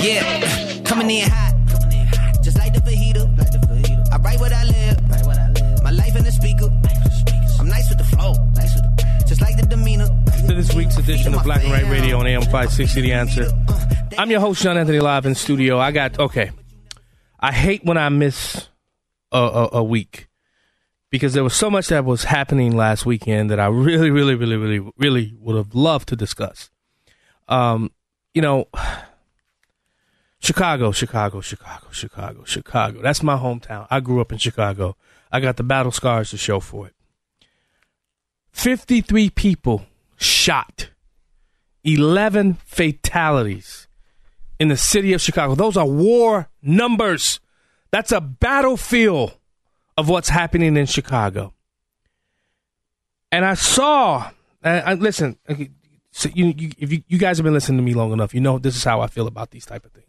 Yeah, coming in hot, just like the fajita. I write what I live, my life in the speaker. I'm nice with the flow, just like the demeanor. To this week's edition of Black and Right Radio on AM 560 The Answer. I'm your host, John Anthony, live in studio. I hate when I miss a week because there was so much that was happening last weekend that I really would have loved to discuss. You know, Chicago. That's my hometown. I grew up in Chicago. I got the battle scars to show for it. 53 people shot. 11 fatalities in the city of Chicago. Those are war numbers. That's a battlefield of what's happening in Chicago. And I saw, listen, so if you guys have been listening to me long enough, you know this is how I feel about these type of things.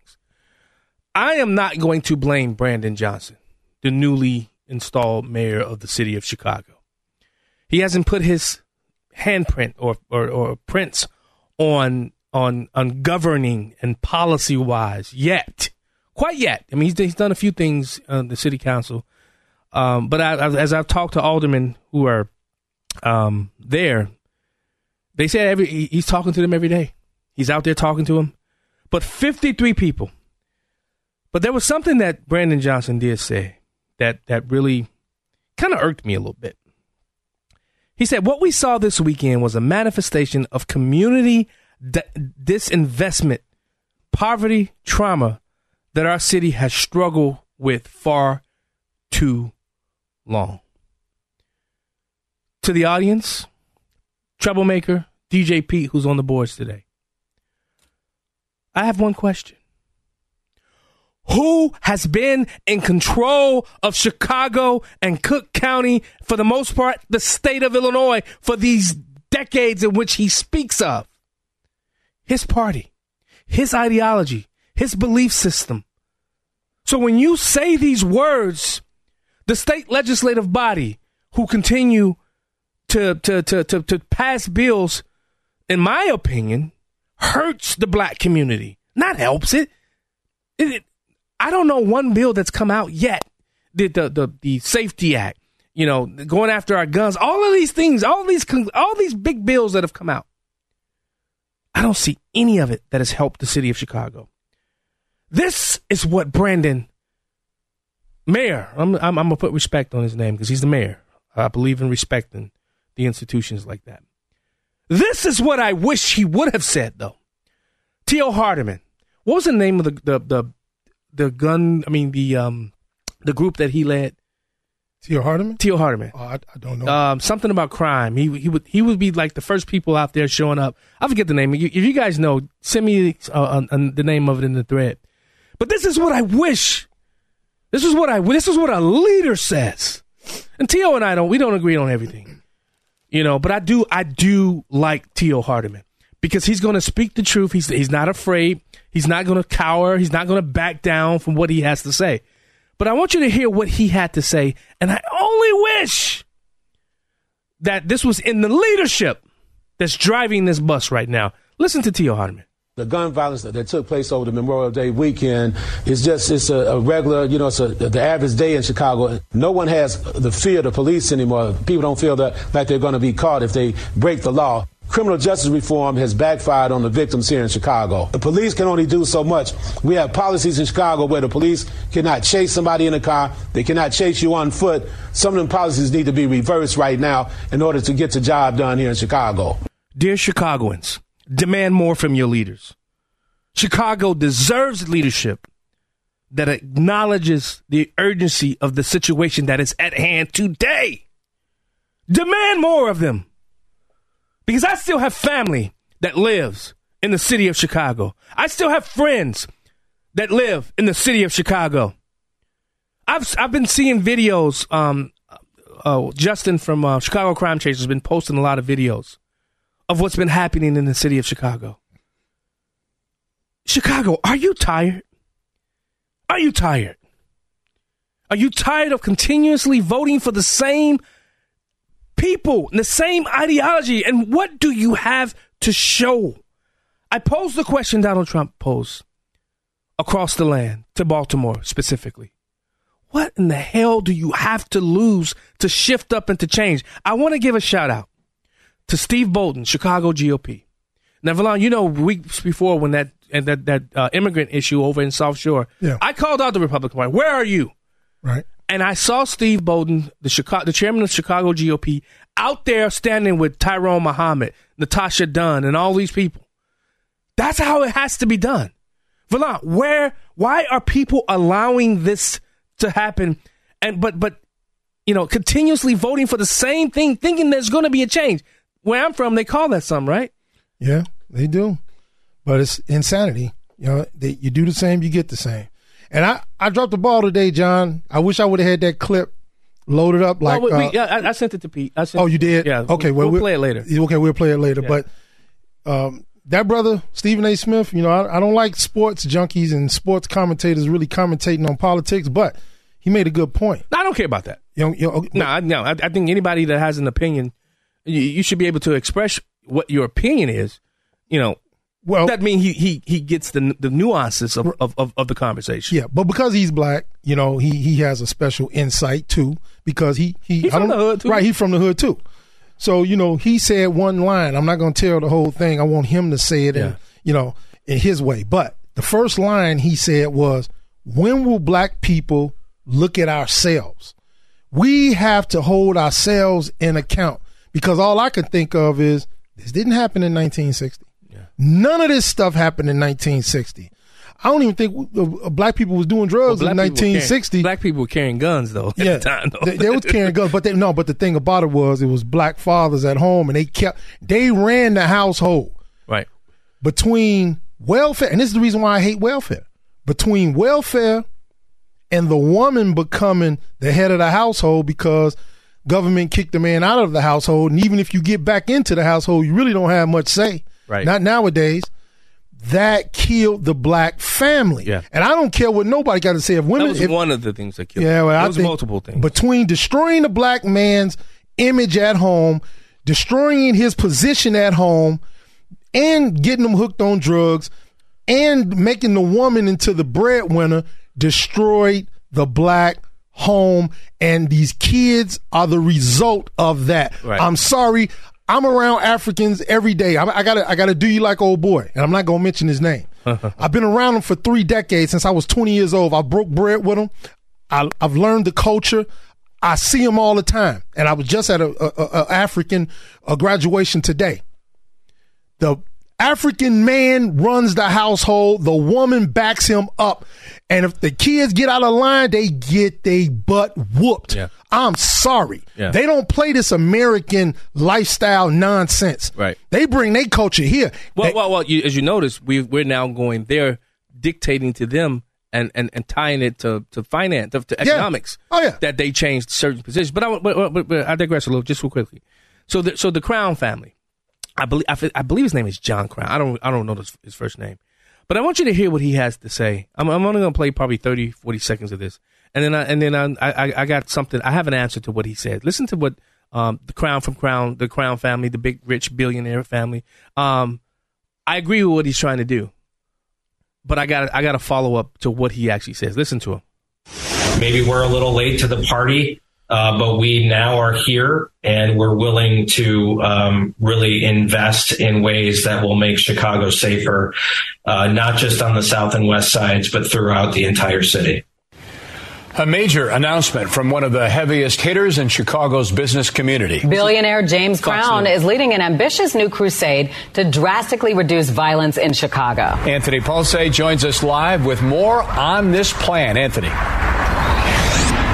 I am not going to blame Brandon Johnson, the newly installed mayor of the city of Chicago. He hasn't put his handprint or prints on governing and policy wise yet. Quite yet. I mean, he's done a few things on the city council. But as I've talked to aldermen who are there, they said he's talking to them every day. He's out there talking to them. But 53 people. But there was something that Brandon Johnson did say that really kind of irked me a little bit. He said, what we saw this weekend was a manifestation of community disinvestment, poverty, trauma that our city has struggled with far too long. To the audience, troublemaker, DJ Pete, who's on the boards today. I have one question. Who has been in control of Chicago and Cook County, for the most part, the state of Illinois, for these decades in which he speaks of? His party, his ideology, his belief system. So when you say these words, the state legislative body who continue to pass bills, in my opinion, hurts the black community, not helps it. I don't know one bill that's come out yet. The Safety Act, you know, going after our guns, all of these things, all these big bills that have come out. I don't see any of it that has helped the city of Chicago. This is what Brandon, mayor, I'm going to put respect on his name because he's the mayor. I believe in respecting the institutions like that. This is what I wish he would have said, though. Tio Hardiman. What was the name of the group that he led? Tio Hardiman. Oh, I don't know. Something about crime. He would be like the first people out there showing up. I forget the name. If you guys know, send me the name of it in the thread. But this is what I wish. This is what a leader says. And Tio and I don't agree on everything, you know. But I do like Tio Hardiman because he's going to speak the truth. He's not afraid. He's not going to cower. He's not going to back down from what he has to say. But I want you to hear what he had to say. And I only wish that this was in the leadership that's driving this bus right now. Listen to Tio Hardiman. The gun violence that took place over the Memorial Day weekend is just, it's the average day in Chicago. No one has the fear of the police anymore. People don't feel that like they're going to be caught if they break the law. Criminal justice reform has backfired on the victims here in Chicago. The police can only do so much. We have policies in Chicago where the police cannot chase somebody in a car. They cannot chase you on foot. Some of them policies need to be reversed right now in order to get the job done here in Chicago. Dear Chicagoans, demand more from your leaders. Chicago deserves leadership that acknowledges the urgency of the situation that is at hand today. Demand more of them. Because I still have family that lives in the city of Chicago. I still have friends that live in the city of Chicago. I've been seeing videos. Justin from Chicago Crime Chasers has been posting a lot of videos of what's been happening in the city of Chicago. Chicago, are you tired? Are you tired? Are you tired of continuously voting for the same people in the same ideology? And what do you have to show? I posed the question Donald Trump posed across the land to Baltimore specifically. What in the hell do you have to lose to shift up and to change? I want to give a shout out to Steve Bolden, Chicago GOP. Now, Valon, you know, weeks before when that immigrant issue over in South Shore, yeah, I called out the Republican Party. Where are you? Right. And I saw Steve Bolden, the chairman of Chicago GOP, out there standing with Tyrone Muhammad, Natasha Dunn, and all these people. That's how it has to be done. Valon, why are people allowing this to happen? And but continuously voting for the same thing, thinking there's going to be a change. Where I'm from, they call that something, right? Yeah, they do. But it's insanity. You know, you do the same, you get the same. And I dropped the ball today, John. I wish I would have had that clip loaded up. Like, I sent it to Pete. Oh, you did? Yeah. Okay, we'll play it later. Okay, we'll play it later. Yeah. But that brother, Stephen A. Smith, you know, I don't like sports junkies and sports commentators really commentating on politics, but he made a good point. I don't care about that. I think anybody that has an opinion, you should be able to express what your opinion is, you know. Well, that means he gets the nuances of the conversation. Yeah, but because he's black, you know, he has a special insight too, because he's from the hood too. Right, he's from the hood too. So, you know, he said one line. I'm not going to tell the whole thing. I want him to say it, in his way. But the first line he said was, "When will black people look at ourselves? We have to hold ourselves in account." Because all I could think of is this didn't happen in 1960. None of this stuff happened in 1960. I don't even think black people was doing drugs in 1960. Black people were carrying guns, though, at the time. Though. They was carrying guns, but the thing about it was black fathers at home, and they ran the household. Right. Between welfare, and this is the reason why I hate welfare, between welfare and the woman becoming the head of the household, because government kicked the man out of the household, and even if you get back into the household, you really don't have much say. Right. Not nowadays. That killed the black family. Yeah. And I don't care what nobody got to say. If women, that was one of the things that killed. Yeah, well, I think multiple things. Between destroying the black man's image at home, destroying his position at home, and getting him hooked on drugs, and making the woman into the breadwinner, destroyed the black home. And these kids are the result of that. Right. I'm sorry. I'm around Africans every day. I gotta do you like old boy, and I'm not gonna mention his name. I've been around him for 3 decades, since I was 20 years old. I broke bread with him. I've learned the culture. I see him all the time, and I was just at a African graduation today. The African man runs the household. The woman backs him up, and if the kids get out of line, they get their butt whooped. Yeah. I'm sorry. Yeah. They don't play this American lifestyle nonsense. Right. They bring their culture here. Well, as you notice, we're now going there, dictating to them and tying it to finance, to economics. Yeah. Oh, yeah. That they changed certain positions. But I digress a little, just real quickly. So the Crown family, I believe his name is John Crown. I don't know his first name. But I want you to hear what he has to say. I'm only going to play probably 30, 40 seconds of this. And then I got something. I have an answer to what he said. Listen to what the Crown family, the big rich billionaire family. I agree with what he's trying to do, but I got to follow up to what he actually says. Listen to him. Maybe we're a little late to the party, but we now are here and we're willing to really invest in ways that will make Chicago safer, not just on the south and west sides, but throughout the entire city. A major announcement from one of the heaviest hitters in Chicago's business community. Billionaire James Crown is leading an ambitious new crusade to drastically reduce violence in Chicago. Anthony Pulse joins us live with more on this plan. Anthony.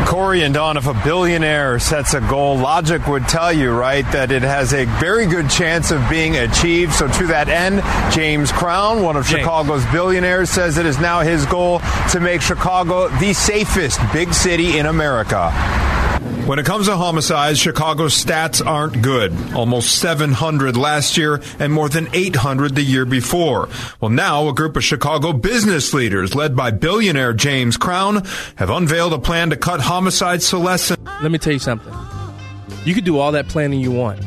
Corey and Dawn, if a billionaire sets a goal, logic would tell you, right, that it has a very good chance of being achieved. So to that end, James Crown, one of Chicago's billionaires, says it is now his goal to make Chicago the safest big city in America. When it comes to homicides, Chicago's stats aren't good. Almost 700 last year and more than 800 the year before. Well, now a group of Chicago business leaders led by billionaire James Crown have unveiled a plan to cut homicides to less than... Let me tell you something. You can do all that planning you want.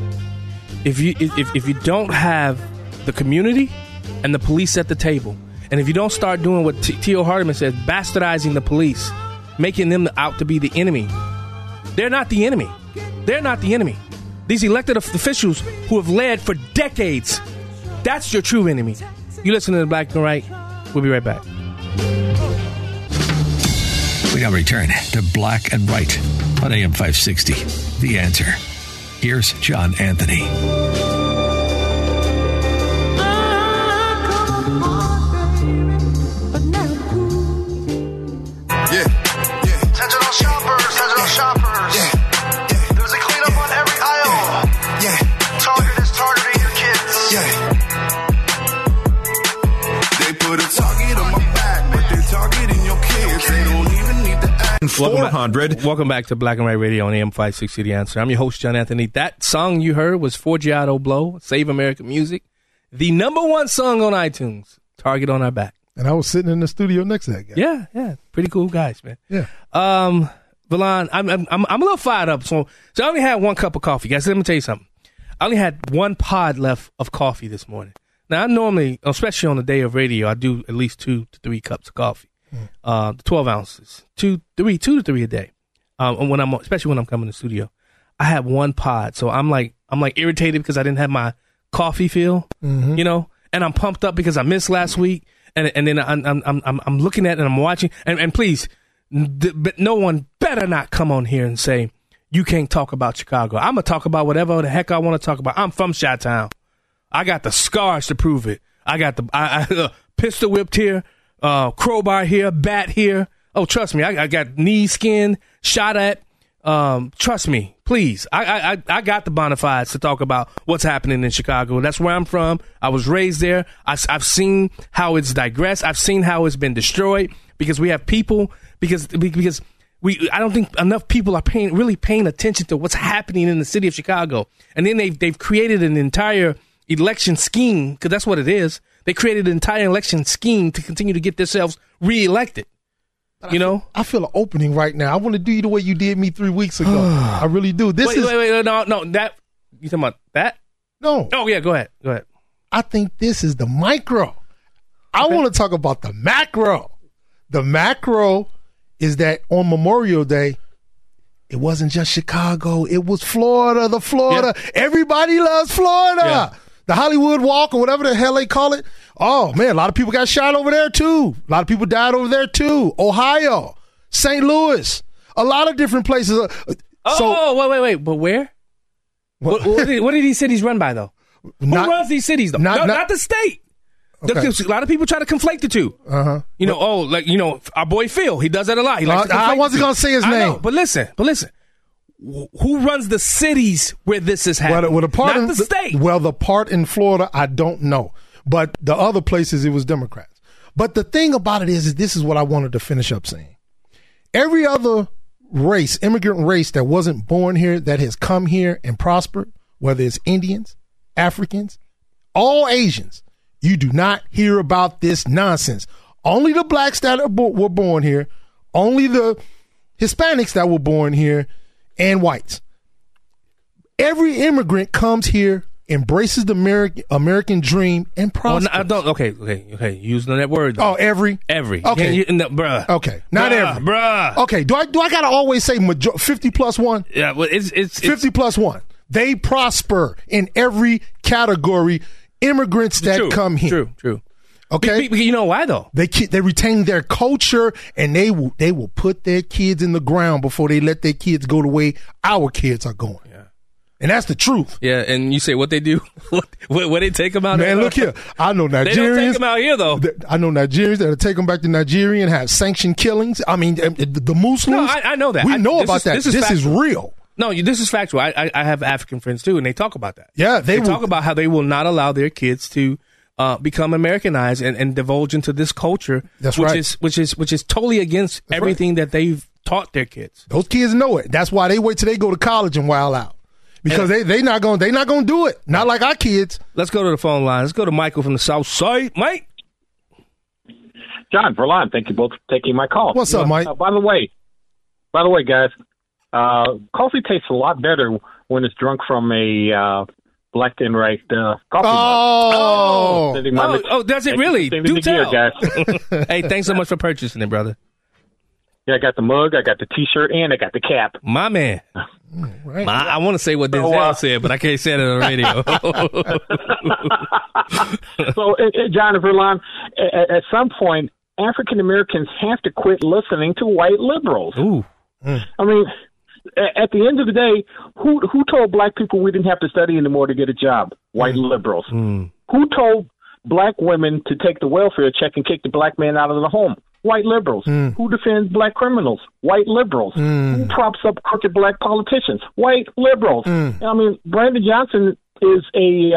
If you don't have the community and the police at the table, and if you don't start doing what Tio Hardiman says, bastardizing the police, making them out to be the enemy... They're not the enemy. They're not the enemy. These elected officials who have led for decades, that's your true enemy. You listen to the Black and Right. We'll be right back. We now return to Black and Right on AM 560. The Answer. Here's John Anthony. Welcome back to Black and White Radio on AM 560 The Answer. I'm your host, John Anthony. That song you heard was Forgiato Blow, Save American Music, the number one song on iTunes, Target on our back. And I was sitting in the studio next to that guy. Yeah. Pretty cool guys, man. Yeah. Villan, I'm a little fired up. So I only had one cup of coffee. Guys, let me tell you something. I only had one pod left of coffee this morning. Now, I normally, especially on the day of radio, I do at least 2 to 3 cups of coffee. 12 ounces, two to three a day. When I'm, especially when I'm coming to the studio, I had one pod. So I'm like irritated because I didn't have my coffee fill, you know, and I'm pumped up because I missed last week. And then I'm looking at it and I'm watching and please, but no one better not come on here and say, you can't talk about Chicago. I'm going to talk about whatever the heck I want to talk about. I'm from Chi-Town. I got the scars to prove it. I got the I pistol whipped here. Crowbar here, bat here. Oh, trust me, I got knee skin shot at. Trust me, please. I got the bona fides to talk about what's happening in Chicago. That's where I'm from. I was raised there. I've seen how it's digressed. I've seen how it's been destroyed because we have people. Because I don't think enough people are really paying attention to what's happening in the city of Chicago. And then they've created an entire election scheme because that's what it is. They created an entire election scheme to continue to get themselves reelected. I feel an opening right now. I want to do you the way you did me 3 weeks ago. I really do. Wait, you talking about that? No. Oh yeah, go ahead. I think this is the micro. Okay. I want to talk about the macro. The macro is that on Memorial Day, it wasn't just Chicago. It was Florida. Yeah. Everybody loves Florida. Yeah. The Hollywood Walk or whatever the hell they call it. Oh, man, a lot of people got shot over there, too. A lot of people died over there, too. Ohio, St. Louis, a lot of different places. Wait. But where? What are these cities run by, though? Who runs these cities, though? Not the state. Okay. A lot of people try to conflate the two. Our boy Phil, he does that a lot. I wasn't going to say his name. I know, but listen. Who runs the cities where this is happening? Not the state. The part in Florida, I don't know. But the other places, it was Democrats. But the thing about it is this is what I wanted to finish up saying. Every other race, immigrant race that wasn't born here, that has come here and prospered, whether it's Indians, Africans, all Asians, you do not hear about this nonsense. Only the blacks that were born here, only the Hispanics that were born here, and whites. Every immigrant comes here embraces the American dream and prospers. Well, I don't. Okay. Using that word. Though. Oh, every. Okay, bruh. Okay, not bruh, every, bruh. Okay, do I gotta always say 50+1? Yeah, well, it's 50+1. They prosper in every category. Immigrants that come here. True. Okay, you know why though? They retain their culture, and they will put their kids in the ground before they let their kids go the way our kids are going. Yeah. And that's the truth. Yeah, and you say what they do, what they take them out. Man, look here, I know Nigerians. They don't take them out here though. I know Nigerians that'll take them back to Nigeria and have sanctioned killings. I mean, the Muslims. No, I know that. We know about that. This is real. No, this is factual. I have African friends too, and they talk about that. Yeah, they talk about how they will not allow their kids to become Americanized and divulge into this culture. That's which right. Which is totally against That's everything right. that they've taught their kids. Those kids know it. That's why they wait till they go to college and wild out. Because they not gonna do it. Not like our kids. Let's go to the phone line. Let's go to Michael from the South Side. Mike. John, Verlon, thank you both for taking my call. What's up, Mike? By the way, guys, coffee tastes a lot better when it's drunk from a Black and Right coffee mug. Oh, does it really? Do tell. Year, guys. Hey, thanks so much for purchasing it, brother. Yeah, I got the mug, I got the T-shirt, and I got the cap. My man. Right. I want to say what Denzel said, but I can't say it on the radio. So, John and Verlon, at some point, African Americans have to quit listening to white liberals. Ooh. Mm. I mean, at the end of the day, who told black people we didn't have to study anymore to get a job? White liberals. Mm. Who told black women to take the welfare check and kick the black man out of the home? White liberals. Mm. Who defends black criminals? White liberals. Mm. Who props up crooked black politicians? White liberals. Mm. I mean, Brandon Johnson is he's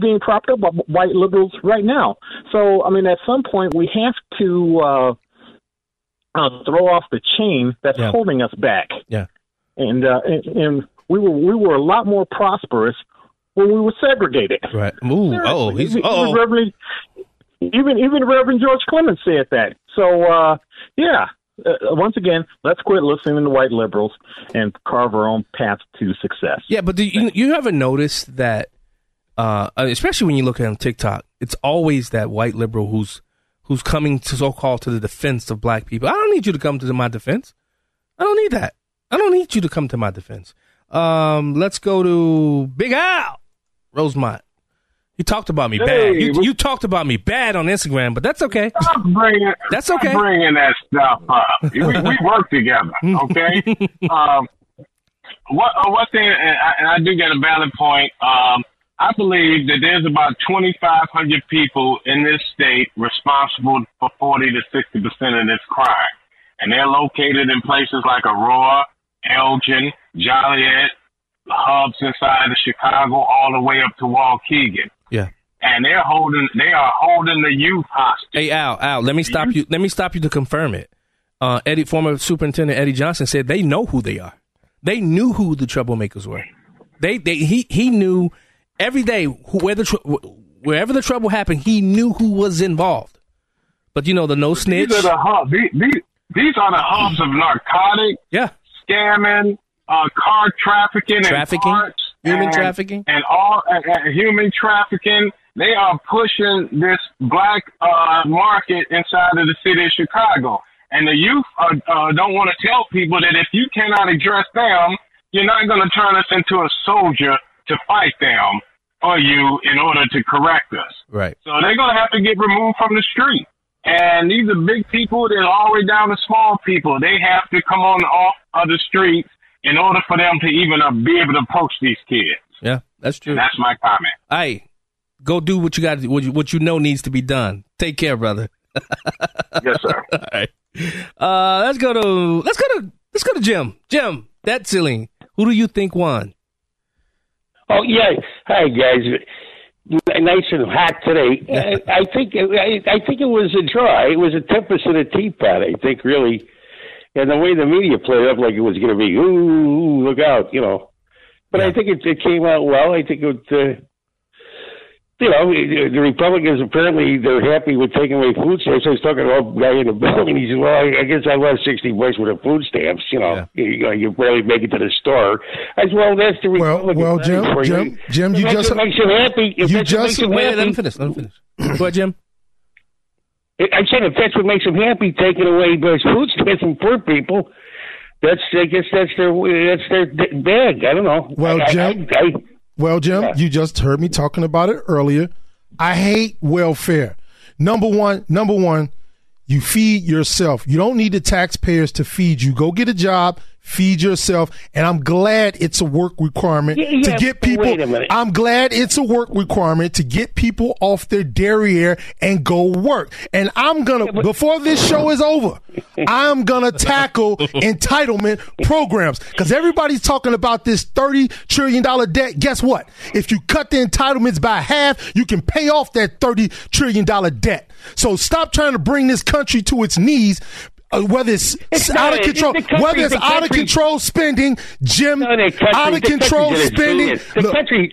being propped up by white liberals right now. So, I mean, at some point we have to throw off the chain that's holding us back. Yeah. And we were a lot more prosperous when we were segregated. Right. Ooh, Even Reverend George Clemens said that. So, once again, let's quit listening to white liberals and carve our own path to success. Yeah, but do you ever notice that, especially when you look at TikTok, it's always that white liberal who's coming to so-called to the defense of black people. I don't need you to come to my defense. I don't need that. I don't need you to come to my defense. Let's go to Big Al, Rosemont. You talked about me bad. You talked about me bad on Instagram, but that's okay. Stop bringing that stuff up. We work together, okay? One thing, and I do get a valid point. I believe that there's about 2,500 people in this state responsible for 40% to 60% of this crime, and they're located in places like Aurora, Elgin, Joliet, hubs inside of Chicago, all the way up to Waukegan. Yeah, and they are holding the youth hostage. Hey, Al, let me stop you. Let me stop you to confirm it. Former Superintendent Eddie Johnson said they know who they are. They knew who the troublemakers were. He knew every day wherever the trouble happened. He knew who was involved. But you know the no snitch. These are the hubs. These are the hubs of narcotics. Yeah, scamming. Car trafficking, and parts, human trafficking. They are pushing this black market inside of the city of Chicago, and the youth don't want to tell people that if you cannot address them, you're not going to turn us into a soldier to fight them for you in order to correct us. Right. So they're going to have to get removed from the street, and these are big people that are all the way down to small people. They have to come on off of the streets in order for them to even be able to approach these kids. Yeah, that's true. And that's my comment. Hey, go do what you got to do, what you know needs to be done. Take care, brother. Yes, sir. All right. Let's go to Jim. Jim, that's silly. Who do you think won? Oh, yeah. Hi, guys. Nice and hot today. I think it was a draw. It was a tempest in a teapot, I think, really. And the way the media played it up like it was going to be, ooh, look out, you know. But I think it came out well. I think it you know, the Republicans, apparently they're happy with taking away food stamps. I was talking to a guy in the building. He said, well, I guess I lost $60 worth of food stamps. You know, you barely make it to the store. I said, well, that's the Republican. Well, Jim, you just makes you happy. You just wait. Let him finish. Go ahead, Jim. I said, if that's what makes them happy, taking away those food stamps from poor people, I guess that's their bag. I don't know. Well, Jim, you just heard me talking about it earlier. I hate welfare. Number one, you feed yourself. You don't need the taxpayers to feed you. Go get a job, feed yourself. And I'm glad it's a work requirement to get people. Wait a minute. I'm glad it's a work requirement to get people off their derriere and go work. And I'm going to, before this show is over, I'm going to tackle entitlement programs, because everybody's talking about this $30 trillion debt. Guess what? If you cut the entitlements by half, you can pay off that $30 trillion debt. So stop trying to bring this country to its knees. Whether it's out of control, spending, Jim, out of control spending,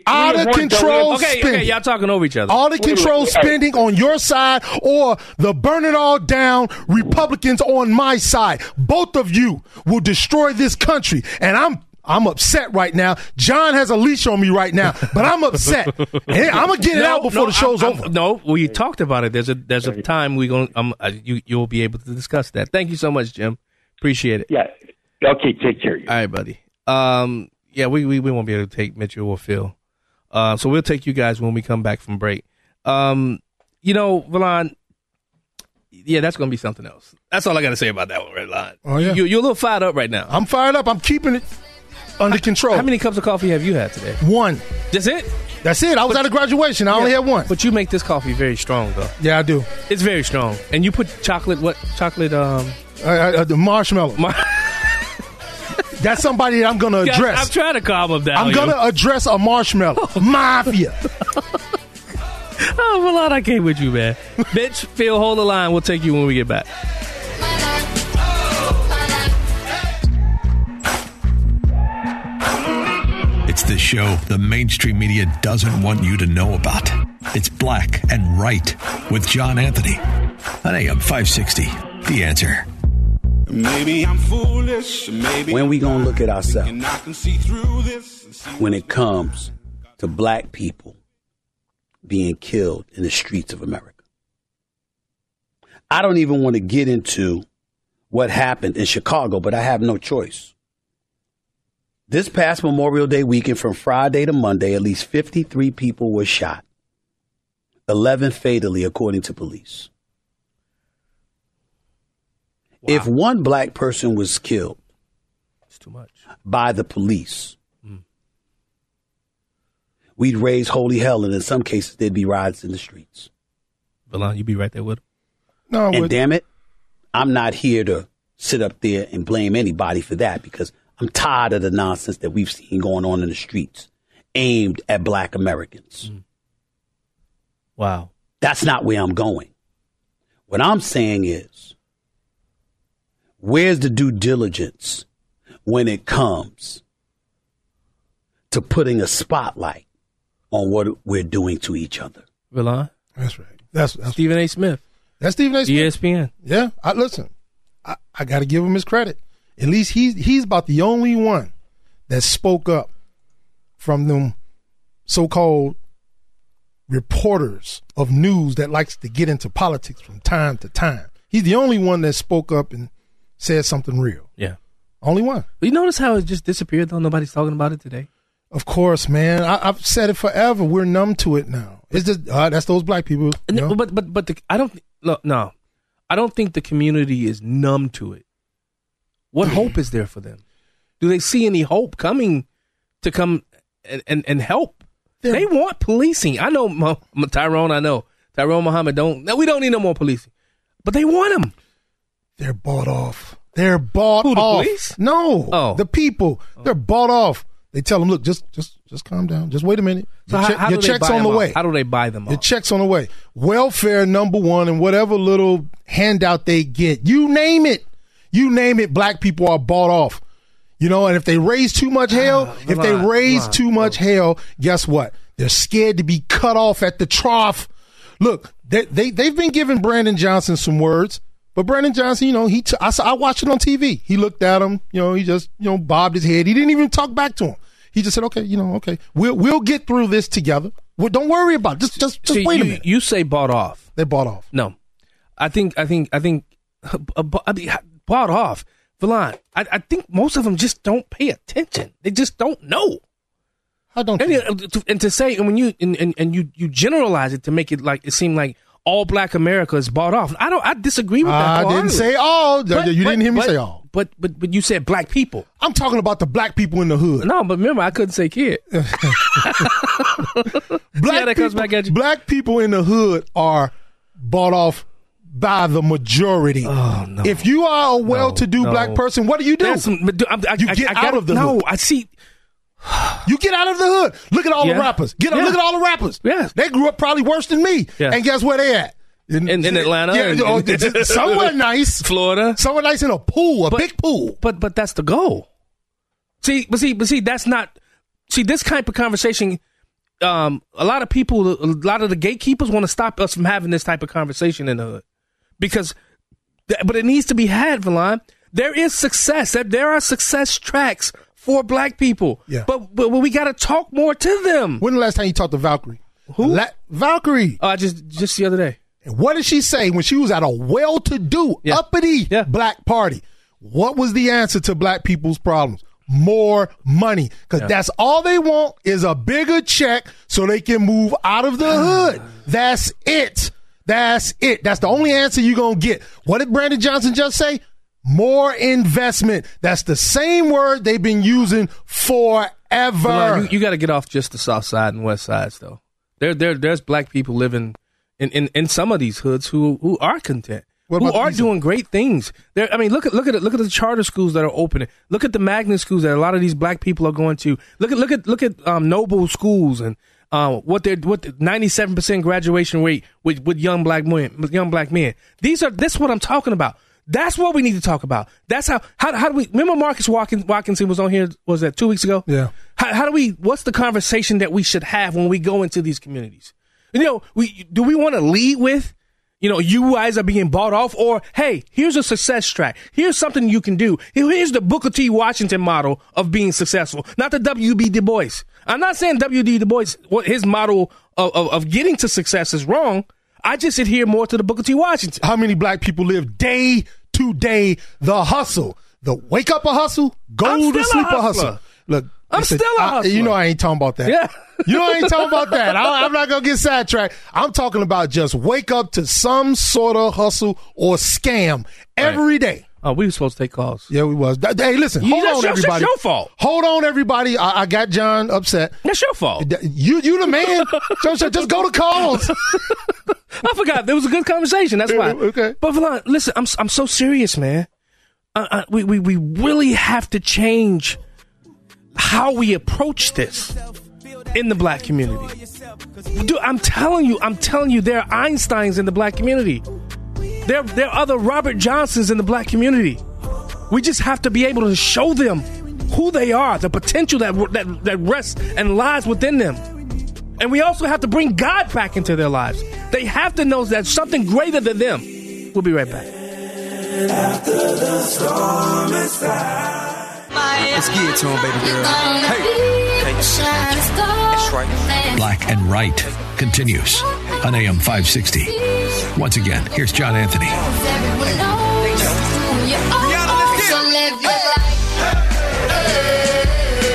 out of control spending. Okay, y'all talking over each other. Out of control spending on your side, or the burn it all down Republicans on my side. Both of you will destroy this country, and I'm upset right now. John has a leash on me right now, but I'm upset. I'm gonna get it out before the show's over. No, we talked about it. There's a time we gonna you'll be able to discuss that. Thank you so much, Jim. Appreciate it. Yeah. Okay. Take care. All right, buddy. Yeah, we won't be able to take Mitchell or Phil. So we'll take you guys when we come back from break. You know, Valon. Yeah, that's gonna be something else. That's all I gotta say about that one, Red Line. Oh yeah. You're a little fired up right now. I'm fired up. I'm keeping it under control. How many cups of coffee have you had today? One. That's it? That's it. I was at a graduation. I only had one. But you make this coffee very strong, though. Yeah, I do. It's very strong. And you put chocolate, the marshmallow. That's somebody that I'm going to address. I'm trying to calm him down. I'm going to address a marshmallow. Mafia. Oh, Valon, I can't with you, man. Bitch, Phil, hold the line. We'll take you when we get back. It's the show the mainstream media doesn't want you to know about. It's Black and Right with John Anthony on AM 560, The Answer. Maybe I'm foolish. Maybe when we going to look at ourselves when it comes to black people being killed in the streets of America? I don't even want to get into what happened in Chicago, but I have no choice. This past Memorial Day weekend, from Friday to Monday, at least 53 people were shot, 11 fatally, according to police. Wow. If one black person was killed by the police, we'd raise holy hell, and in some cases, there'd be riots in the streets. Valon, you'd be right there with him. No, and damn it, I'm not here to sit up there and blame anybody for that, because I'm tired of the nonsense that we've seen going on in the streets aimed at black Americans. Mm. Wow. That's not where I'm going. What I'm saying is, where's the due diligence when it comes to putting a spotlight on what we're doing to each other? Valon? That's right. That's Stephen A. Smith. That's Stephen A. Smith. ESPN. Yeah. I got to give him his credit. At least he's about the only one that spoke up from them so-called reporters of news that likes to get into politics from time to time. He's the only one that spoke up and said something real. Yeah. Only one. But you notice how it just disappeared, though? Nobody's talking about it today. Of course, man. I've said it forever. We're numb to it now. It's just, that's those black people. No, I don't think the community is numb to it. What hope is there for them? Do they see any hope coming to help? They want policing. I know Tyrone Muhammad we don't need no more policing. But they want them. They're bought off. Who, the off. Police? No. Oh. The people. Oh. They're bought off. They tell them, look, just calm down. Just wait a minute. So your check's on the way. How do they buy them off? Your check's on the way. Welfare number one, and whatever little handout they get. You name it, black people are bought off. You know, and if they raise too much hell, guess what? They're scared to be cut off at the trough. Look, they've been giving Brandon Johnson some words, but Brandon Johnson, you know, I watched it on TV. He looked at him, you know, he just, you know, bobbed his head. He didn't even talk back to him. He just said, okay, you know, okay, we'll get through this together. Well, don't worry about it. Just wait a minute. You say bought off. They bought off. No, I mean, bought off. Villan, I think most of them just don't pay attention. They just don't know. I don't. And to say, and when you and you generalize it to make it like it seem like all Black America is bought off. I don't. I disagree with that. I didn't say all. You didn't hear me say all. But you said Black people. I'm talking about the Black people in the hood. No, but remember, I couldn't say kid. Black people in the hood are bought off by the majority. Oh, no. If you are a well-to-do Black person, what do you do? You get out of the hood. I see. You get out of the hood. Look at all the rappers. Look at all the rappers. Yes. They grew up probably worse than me. Yes. And guess where they at? In Atlanta. Yeah, somewhere nice. Florida. Somewhere nice in a pool, big pool. But that's the goal. See, that's not... See, this type of conversation... a lot of the gatekeepers want to stop us from having this type of conversation in the hood but it needs to be had, Villan. There is success. There are success tracks for Black people. Yeah. But we got to talk more to them. When the last time you talked to Valkyrie? Who? Valkyrie. Oh, just the other day. And what did she say when she was at a well-to-do, uppity Black party? What was the answer to Black people's problems? More money, because that's all they want is a bigger check so they can move out of the hood. That's it. That's the only answer you're going to get. What did Brandon Johnson just say? More investment. That's the same word they've been using forever. You got to get off just the South Side and West Sides, though. There's Black people living in some of these hoods who are content. Who are doing great things. I mean, look at the charter schools that are opening. Look at the magnet schools that a lot of these Black people are going to. Look at noble schools and what 97% graduation rate with young Black women, with young Black men. That's what I'm talking about. That's what we need to talk about. That's how do we remember Marcus Watkinson was on here, was that 2 weeks ago? Yeah. How do we, what's the conversation that we should have when we go into these communities? You know, do we want to lead with, you know, you guys are being bought off, or, hey, here's a success track. Here's something you can do. Here's the Booker T. Washington model of being successful, not the W.B. Du Bois. I'm not saying W.B. Du Bois, his model of getting to success is wrong. I just adhere more to the Booker T. Washington. How many Black people live day to day the hustle? The wake up a hustle, go to sleep a hustler. Look. I'm still a hustler. You know I ain't talking about that. Yeah. You know I ain't talking about that. I'm not going to get sidetracked. I'm talking about just wake up to some sort of hustle or scam every day. Oh, we were supposed to take calls. Yeah, we was. Hey, listen, hold on, everybody. That's your fault. Hold on, everybody. I got John upset. That's your fault. You the man. Just go to calls. I forgot. There was a good conversation. That's why. Okay. But Villan, listen, I'm so serious, man. We really have to change how we approach this in the Black community. Dude, I'm telling you, there are Einsteins in the Black community. There are other Robert Johnsons in the Black community. We just have to be able to show them who they are, the potential that rests and lies within them. And we also have to bring God back into their lives. They have to know that something greater than them. We'll be right back. After the storm is out. Let's get it on, baby girl. Hey. That's right. Black and Right continues on AM 560. Once again, here's John Anthony.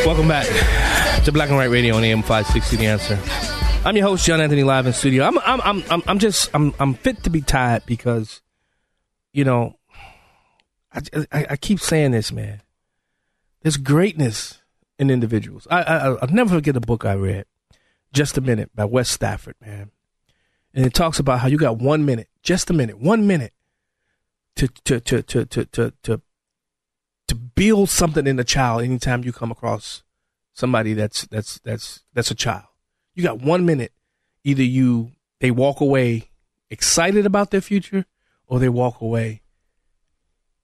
Welcome back to Black and Right Radio on AM 560. The Answer. I'm your host, John Anthony, live in studio. I'm fit to be tired because, you know, I keep saying this, man. There's greatness in individuals. I'll never forget a book I read, Just a Minute, by Wes Stafford, man. And it talks about how you got 1 minute, just a minute, 1 minute to build something in a child. Anytime you come across somebody that's a child, you got 1 minute. Either they walk away excited about their future, or they walk away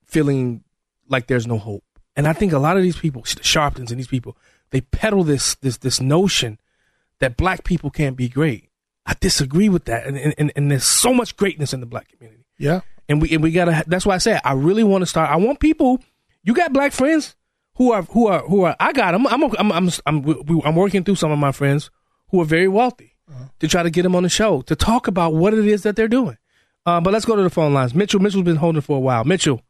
feeling like there's no hope. And I think a lot of these people, Sharptons and these people, they peddle this notion that black people can't be great. I disagree with that. And there's so much greatness in the black community. Yeah. And we gotta, that's why I said, I really want to start. I want people, you got black friends who are, I got them. I'm working through some of my friends who are very wealthy to try to get them on the show to talk about what it is that they're doing. But let's go to the phone lines. Mitchell's been holding for a while. Mitchell.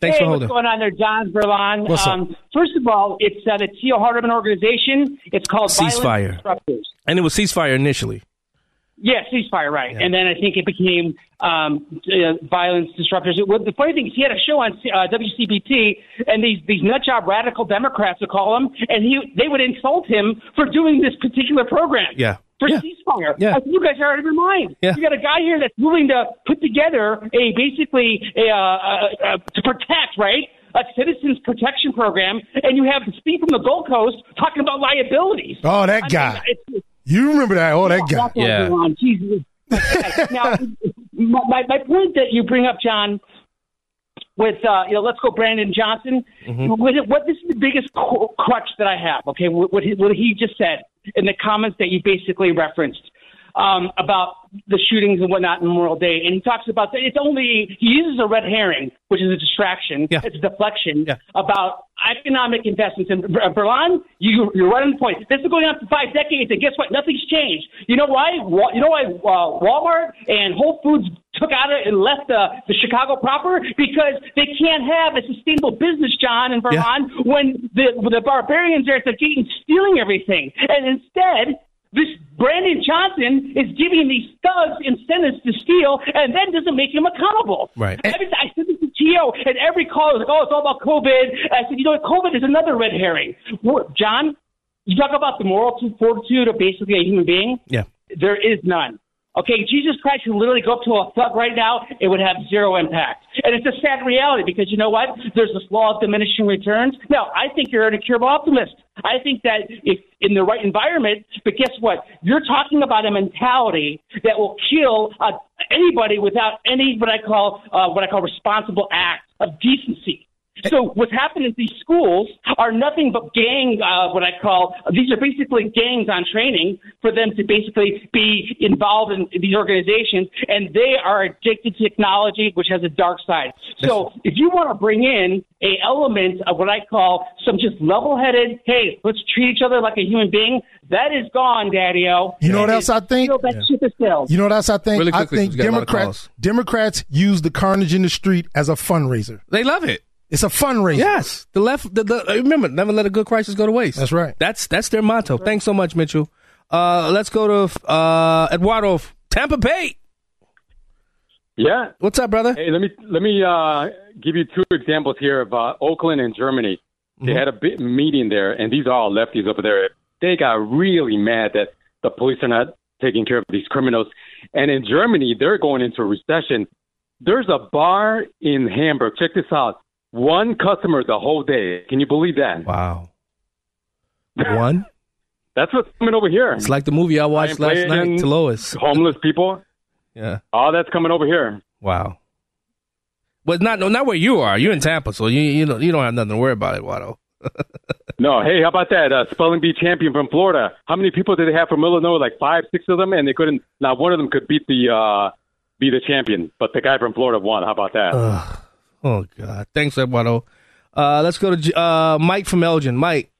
Thanks for holding. What's going on there, John Verlon? What's up? First of all, it's the Tio Hardiman organization. It's called Ceasefire. Violence Disruptors. And it was Ceasefire initially. Yeah, Ceasefire, right. Yeah. And then I think it became Violence Disruptors. The funny thing is he had a show on WCBT, and these nutjob radical Democrats would call him, and they would insult him for doing this particular program. Yeah. Ceasefire. Yeah. I think you guys are out of your mind. Yeah. You got a guy here that's willing to put together to protect, right? A citizens protection program, and you have Steve from the Gold Coast talking about liabilities. Oh, that guy. Mean, you remember that? Oh, that guy. Yeah. Jesus. Now, my point that you bring up, John, with let's go Brandon Johnson. Mm-hmm. What this is the biggest crutch that I have. Okay, what he just said. In the comments that you basically referenced about the shootings and whatnot in Memorial Day. And he talks about that. He uses a red herring, which is a distraction. Yeah. It's a deflection about economic investments. And Berlin, you're right on the point. This is going on for 5 decades. And guess what? Nothing's changed. You know why? Walmart and Whole Foods took out it and left the Chicago proper because they can't have a sustainable business, John and Vermont, when the barbarians are at the gate and stealing everything. And instead, this Brandon Johnson is giving these thugs incentives to steal, and then doesn't make him accountable. Right. I said this to Tio, and every call is like, "Oh, it's all about COVID." And I said, "You know, COVID is another red herring." John, you talk about the moral fortitude of basically a human being. Yeah, there is none. Okay, Jesus Christ can literally go up to a thug right now, it would have zero impact. And it's a sad reality because you know what? There's this law of diminishing returns. Now, I think you're an incurable optimist. I think that if in the right environment, but guess what? You're talking about a mentality that will kill anybody without any what I call responsible act of decency. So what's happened is these schools are nothing but these are basically gangs on training for them to basically be involved in these organizations, and they are addicted to technology, which has a dark side. So if you want to bring in an element of what I call some just level-headed, hey, let's treat each other like a human being, that is gone, Daddy-O. You know what else I think? You know what else I think? Really quickly, I think Democrats use the carnage in the street as a fundraiser. They love it. It's a fundraiser. Yes. The left, remember, never let a good crisis go to waste. That's right. That's their motto. Right. Thanks so much, Mitchell. Let's go to Eduardo of Tampa Bay. Yeah. What's up, brother? Hey, let me give you two examples here of Oakland and Germany. They had a big meeting there, and these are all lefties over there. They got really mad that the police are not taking care of these criminals. And in Germany, they're going into a recession. There's a bar in Hamburg. Check this out. One customer the whole day. Can you believe that? Wow. One? That's what's coming over here. It's like the movie I watched last night, To Lois. Homeless people. Yeah. All that's coming over here. Wow. But not where you are. You're in Tampa, so you don't have nothing to worry about, Eduardo. No. Hey, how about that? Spelling Bee champion from Florida. How many people did they have from Illinois? Like 5, 6 of them, and they couldn't. Not one of them could beat the champion. But the guy from Florida won. How about that? Oh, God. Thanks, Eduardo. Let's go to Mike from Elgin. Mike.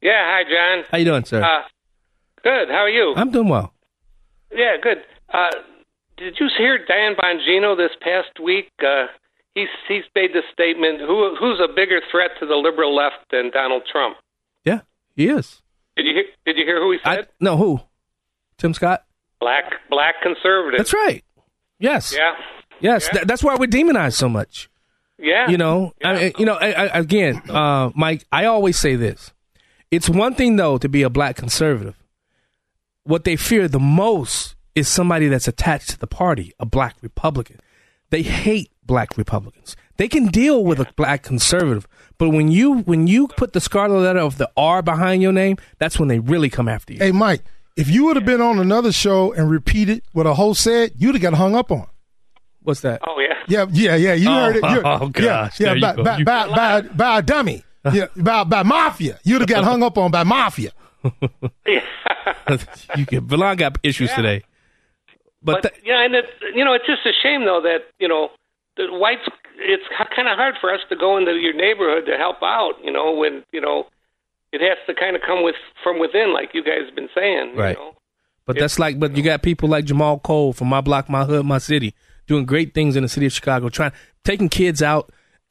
Yeah. Hi, John. How you doing, sir? Good. How are you? I'm doing well. Yeah, good. Did you hear Dan Bongino this past week? He's made the statement, who's a bigger threat to the liberal left than Donald Trump? Yeah, he is. Did you hear who he said? No, who? Tim Scott? Black conservative. That's right. Yes. Yeah. Yes, yeah. That's why we're demonized so much. Yeah. You know, yeah. I, again, Mike, I always say this. It's one thing, though, to be a black conservative. What they fear the most is somebody that's attached to the party, a black Republican. They hate black Republicans. They can deal with a black conservative. But when you put the scarlet letter of the R behind your name, that's when they really come after you. Hey, Mike, if you would have been on another show and repeated what a host said, you'd have got hung up on. What's that? Oh, yeah. Yeah. You heard it. Oh, gosh. Yeah, by a dummy. Yeah, by mafia. You'd have got hung up on by mafia. Valon got issues today. But yeah, and it's just a shame, though, that, the whites, it's kind of hard for us to go into your neighborhood to help out, when, it has to kind of come from within, like you guys have been saying. Right. But you got people like Jamal Cole from My Block, My Hood, My City, doing great things in the city of Chicago, taking kids out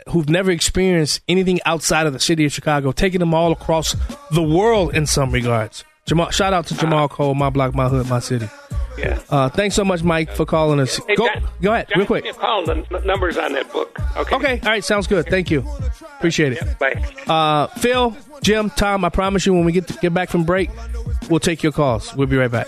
who've never experienced anything outside of the city of Chicago, taking them all across the world in some regards. Jamal, shout out to Jamal Cole, My Block, My Hood, My City. Yeah. Thanks so much, Mike, for calling us. Hey, go ahead, John, real quick. Call the numbers on that book. Okay. All right. Sounds good. Thank you. Appreciate it. Bye. Phil, Jim, Tom, I promise you when we get back from break, we'll take your calls. We'll be right back.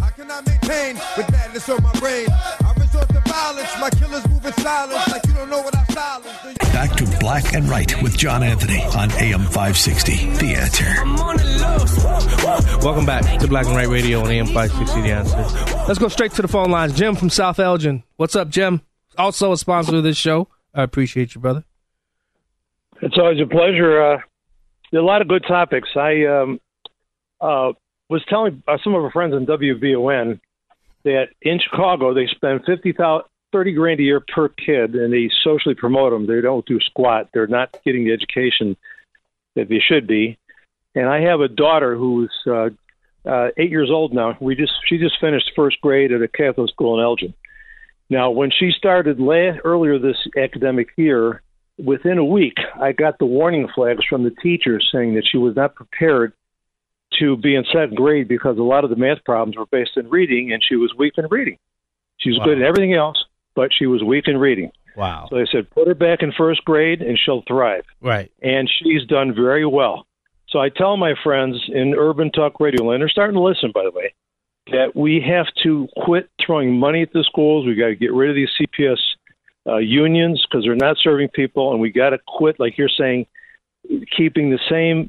I cannot maintain with madness on my brain. I resort to violence. My killers move in silence like you don't know what I silence. Back to Black and Right with John Anthony on AM 560, The Answer. Welcome back to Black and Right Radio on AM 560, The Answer. Let's go straight to the phone lines. Jim from South Elgin. What's up, Jim? Also a sponsor of this show. I appreciate you, brother. It's always a pleasure. There are a lot of good topics. I was telling some of our friends on WBON that in Chicago they spend $30 grand a year per kid, and they socially promote them. They don't do squat. They're not getting the education that they should be. And I have a daughter who's 8 years old now. She just finished first grade at a Catholic school in Elgin. Now, when she started earlier this academic year, within a week, I got the warning flags from the teachers saying that she was not prepared to be in second grade because a lot of the math problems were based in reading, and she was weak in reading. She was good at everything else, but she was weak in reading. Wow. So they said, put her back in first grade, and she'll thrive. Right. And she's done very well. So I tell my friends in Urban Talk Radio Land, they're starting to listen, by the way, that we have to quit throwing money at the schools. We got to get rid of these CPS unions because they're not serving people, and we got to quit, like you're saying, keeping the same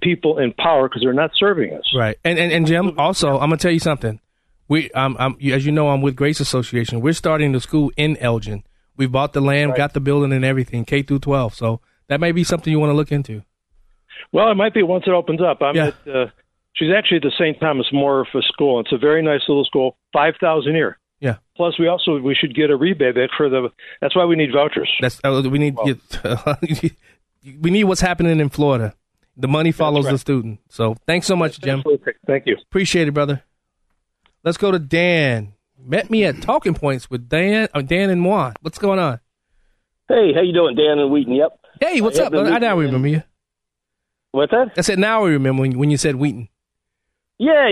people in power because they're not serving us. Right. And Jim, also, I'm going to tell you something. As you know, I'm with Grace Association. We're starting the school in Elgin. We bought the land, right, got the building and everything, K through 12. So that may be something you want to look into. Well, it might be once it opens up. She's actually at the St. Thomas More for school. It's a very nice little school, $5,000 a year. Yeah. Plus, we should get a rebate for the. That's why we need vouchers. We need what's happening in Florida. The money follows the student. So thanks so much, Jim. Absolutely. Thank you. Appreciate it, brother. Let's go to Dan. Met me at Talking Points with Dan and Juan. What's going on? Hey, how you doing, Dan and Wheaton? Yep. Hey, what's up? Now we remember you. What's that? I said now we remember when you said Wheaton. Yeah.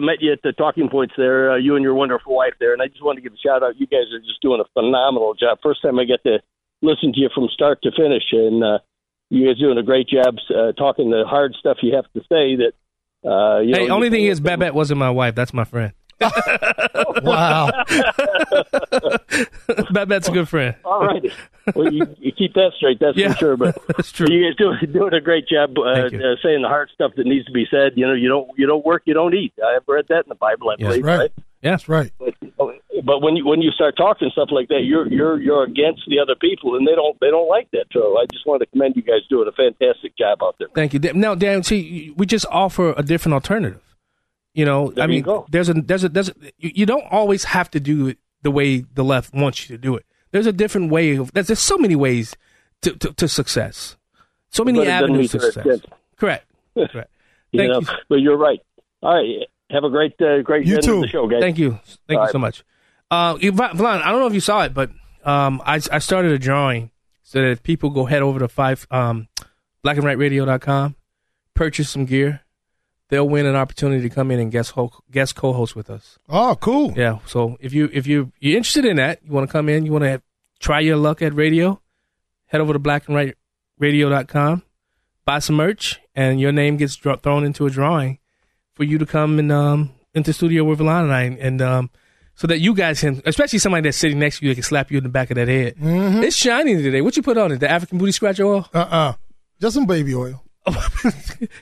Met you at the Talking Points there, you and your wonderful wife there. And I just wanted to give a shout out. You guys are just doing a phenomenal job. First time I get to listen to you from start to finish, and you guys doing a great job talking the hard stuff you have to say. That only thing is, Babette wasn't my wife. That's my friend. Wow. Babette's a good friend. All right. Well, you keep that straight. That's for sure. But that's true. You guys doing a great job saying the hard stuff that needs to be said. You don't work, you don't eat. I've read that in the Bible, I believe. Right. Yes, right. But when you start talking stuff like that, you're against the other people, and they don't like that. So I just wanted to commend you guys doing a fantastic job out there. Thank you. Now, Dan, see, we just offer a different alternative. You don't always have to do it the way the left wants you to do it. There's a different way. There's so many ways to success. So many avenues to success. Correct. Thank you. But you're right. All right. Have a great end of the show, guys. Thank you. Thank you so much. Vlad, I don't know if you saw it, but I started a drawing so that if people go head over to BlackAndRightRadio.com, purchase some gear, they'll win an opportunity to come in and guest co-host with us. Oh, cool. Yeah, so if you're interested in that, you want to come in, you want to try your luck at radio, head over to BlackAndRightRadio.com, buy some merch, and your name gets thrown into a drawing for you to come and into studio with Valon and I, and so that you guys can, especially somebody that's sitting next to you that can slap you in the back of that head. Mm-hmm. It's shiny today. What you put on it? The African booty scratch oil? Just some baby oil.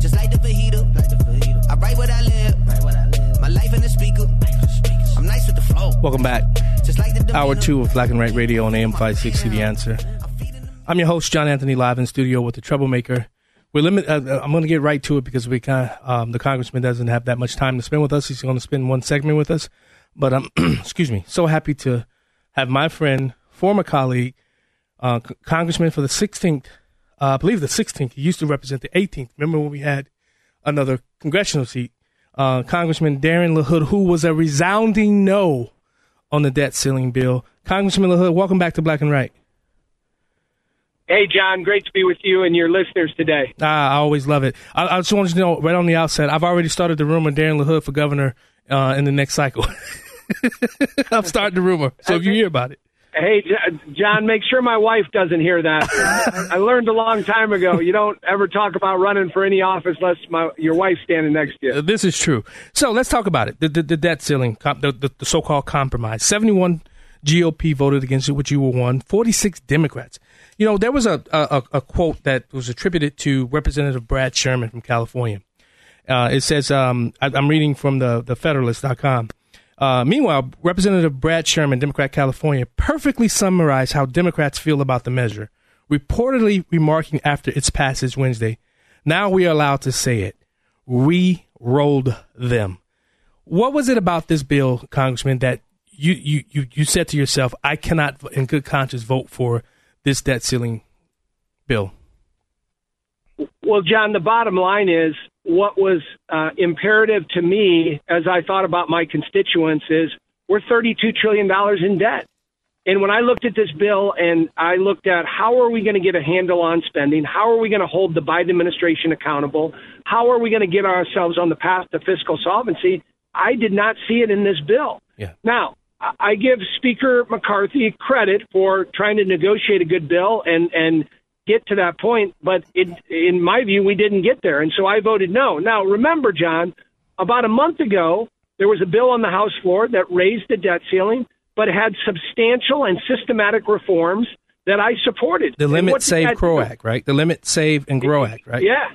just like the fajita. I write what I live, my life in the speaker. I'm nice with the flow. Welcome back. Hour 2 of Black and Right Radio on AM 560, The Answer. I'm your host, John Anthony, live in studio with the Troublemaker. I'm going to get right to it because the Congressman doesn't have that much time to spend with us. He's going to spend one segment with us. But I'm excuse me, so happy to have my friend, former colleague, Congressman for the 16th. I believe the 16th. He used to represent the 18th. Remember when we had another congressional seat? Congressman Darin LaHood, who was a resounding no on the debt ceiling bill. Congressman LaHood, welcome back to Black and Right. Hey, John. Great to be with you and your listeners today. I always love it. I just wanted to know right on the outset, I've already started the rumor Darin LaHood for governor in the next cycle. I'm starting the rumor. So if you hear about it. Hey, John, make sure my wife doesn't hear that. I learned a long time ago, you don't ever talk about running for any office unless your wife's standing next to you. This is true. So let's talk about it. The debt ceiling, the so-called compromise. 71 GOP voted against it, which you were one. 46 Democrats. You know, there was a quote that was attributed to Representative Brad Sherman from California. It says, I'm reading from the Federalist.com. Meanwhile, Representative Brad Sherman, Democrat, California, perfectly summarized how Democrats feel about the measure, reportedly remarking after its passage Wednesday, "Now we are allowed to say it. We rolled them." What was it about this bill, Congressman, that you said to yourself, I cannot in good conscience vote for this debt ceiling bill? Well, John, the bottom line is, what was imperative to me as I thought about my constituents is we're $32 trillion in debt. And when I looked at this bill and I looked at how are we going to get a handle on spending? How are we going to hold the Biden administration accountable? How are we going to get ourselves on the path to fiscal solvency? I did not see it in this bill. Yeah. Now, I give Speaker McCarthy credit for trying to negotiate a good bill and get to that point, but in my view, we didn't get there, and so I voted no. Now, remember, John, about a month ago, there was a bill on the House floor that raised the debt ceiling, but had substantial and systematic reforms that I supported. The Limit Save Grow Act, right? The Limit Save and Grow Act, right? Yeah.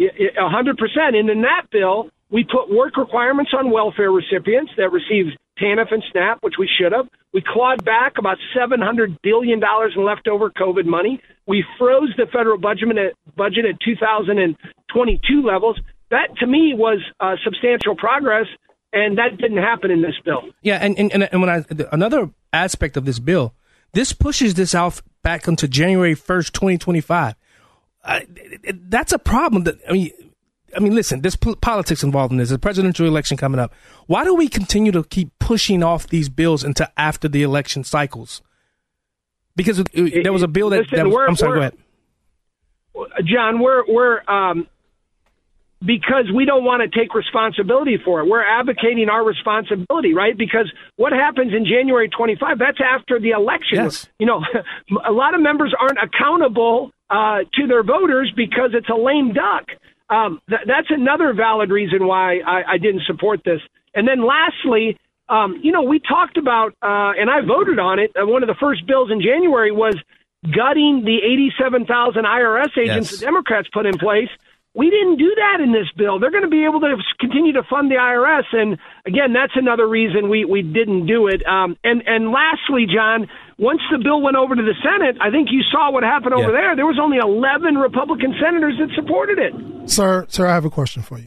100%. And in that bill, we put work requirements on welfare recipients that received TANF and SNAP, which we should have. We clawed back about $700 billion in leftover COVID money. We froze the federal budget at 2022 levels. That, to me, was substantial progress, and that didn't happen in this bill. Yeah, and when another aspect of this bill, this pushes this out back until January 1st, 2025. That's a problem. I mean, listen, there's politics involved in this. There's a presidential election coming up. Why do we continue to keep pushing off these bills until after the election cycles? Because there was a bill that... I'm sorry, go ahead. John, we're because we don't want to take responsibility for it. We're advocating our responsibility, right? Because what happens in January 25, that's after the election. Yes. You know, a lot of members aren't accountable to their voters because it's a lame duck. That's another valid reason why I didn't support this. And then lastly, We talked about, and I voted on it, one of the first bills in January was gutting the 87,000 IRS agents the Democrats put in place. We didn't do that in this bill. They're going to be able to continue to fund the IRS. And again, that's another reason we didn't do it. And lastly, John, once the bill went over to the Senate, I think you saw what happened over there. There was only 11 Republican senators that supported it. Sir, I have a question for you.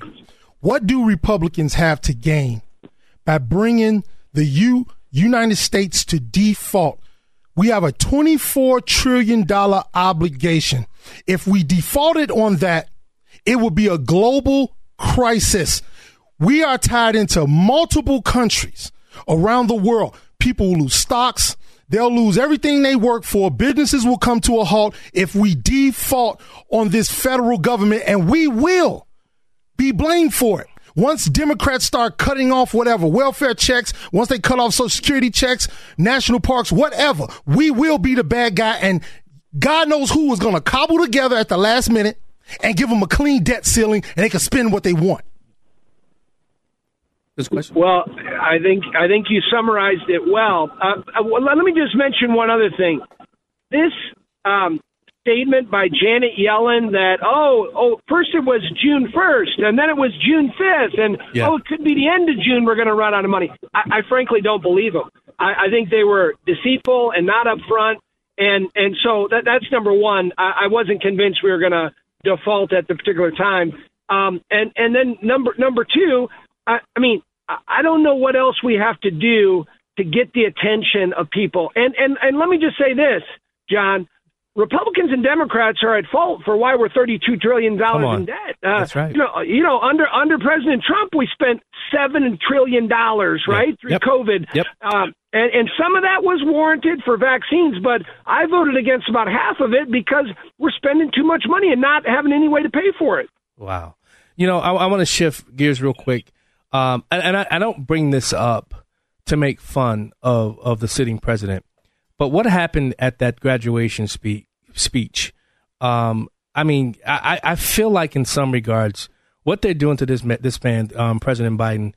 What do Republicans have to gain by bringing the United States to default? We have a $24 trillion obligation. If we defaulted on that, it would be a global crisis. We are tied into multiple countries around the world. People will lose stocks. They'll lose everything they work for. Businesses will come to a halt if we default on this federal government, and we will be blamed for it. Once Democrats start cutting off whatever, welfare checks, once they cut off Social Security checks, national parks, whatever, we will be the bad guy. And God knows who is going to cobble together at the last minute and give them a clean debt ceiling and they can spend what they want. This question. Well, I think you summarized it well. Let me just mention one other thing. This statement by Janet Yellen that, first it was June 1st, and then it was June 5th, and, it could be the end of June, we're going to run out of money. I frankly don't believe them. I think they were deceitful and not upfront, and so that's number one. I wasn't convinced we were going to default at the particular time. And then number two, I don't know what else we have to do to get the attention of people. And let me just say this, John. Republicans and Democrats are at fault for why we're $32 trillion in debt. That's right. Under President Trump, we spent $7 trillion, right, through COVID. Yep. And some of that was warranted for vaccines, but I voted against about half of it because we're spending too much money and not having any way to pay for it. Wow. I want to shift gears real quick. And I don't bring this up to make fun of the sitting president. But what happened at that graduation speech? I feel like in some regards, what they're doing to this man, President Biden,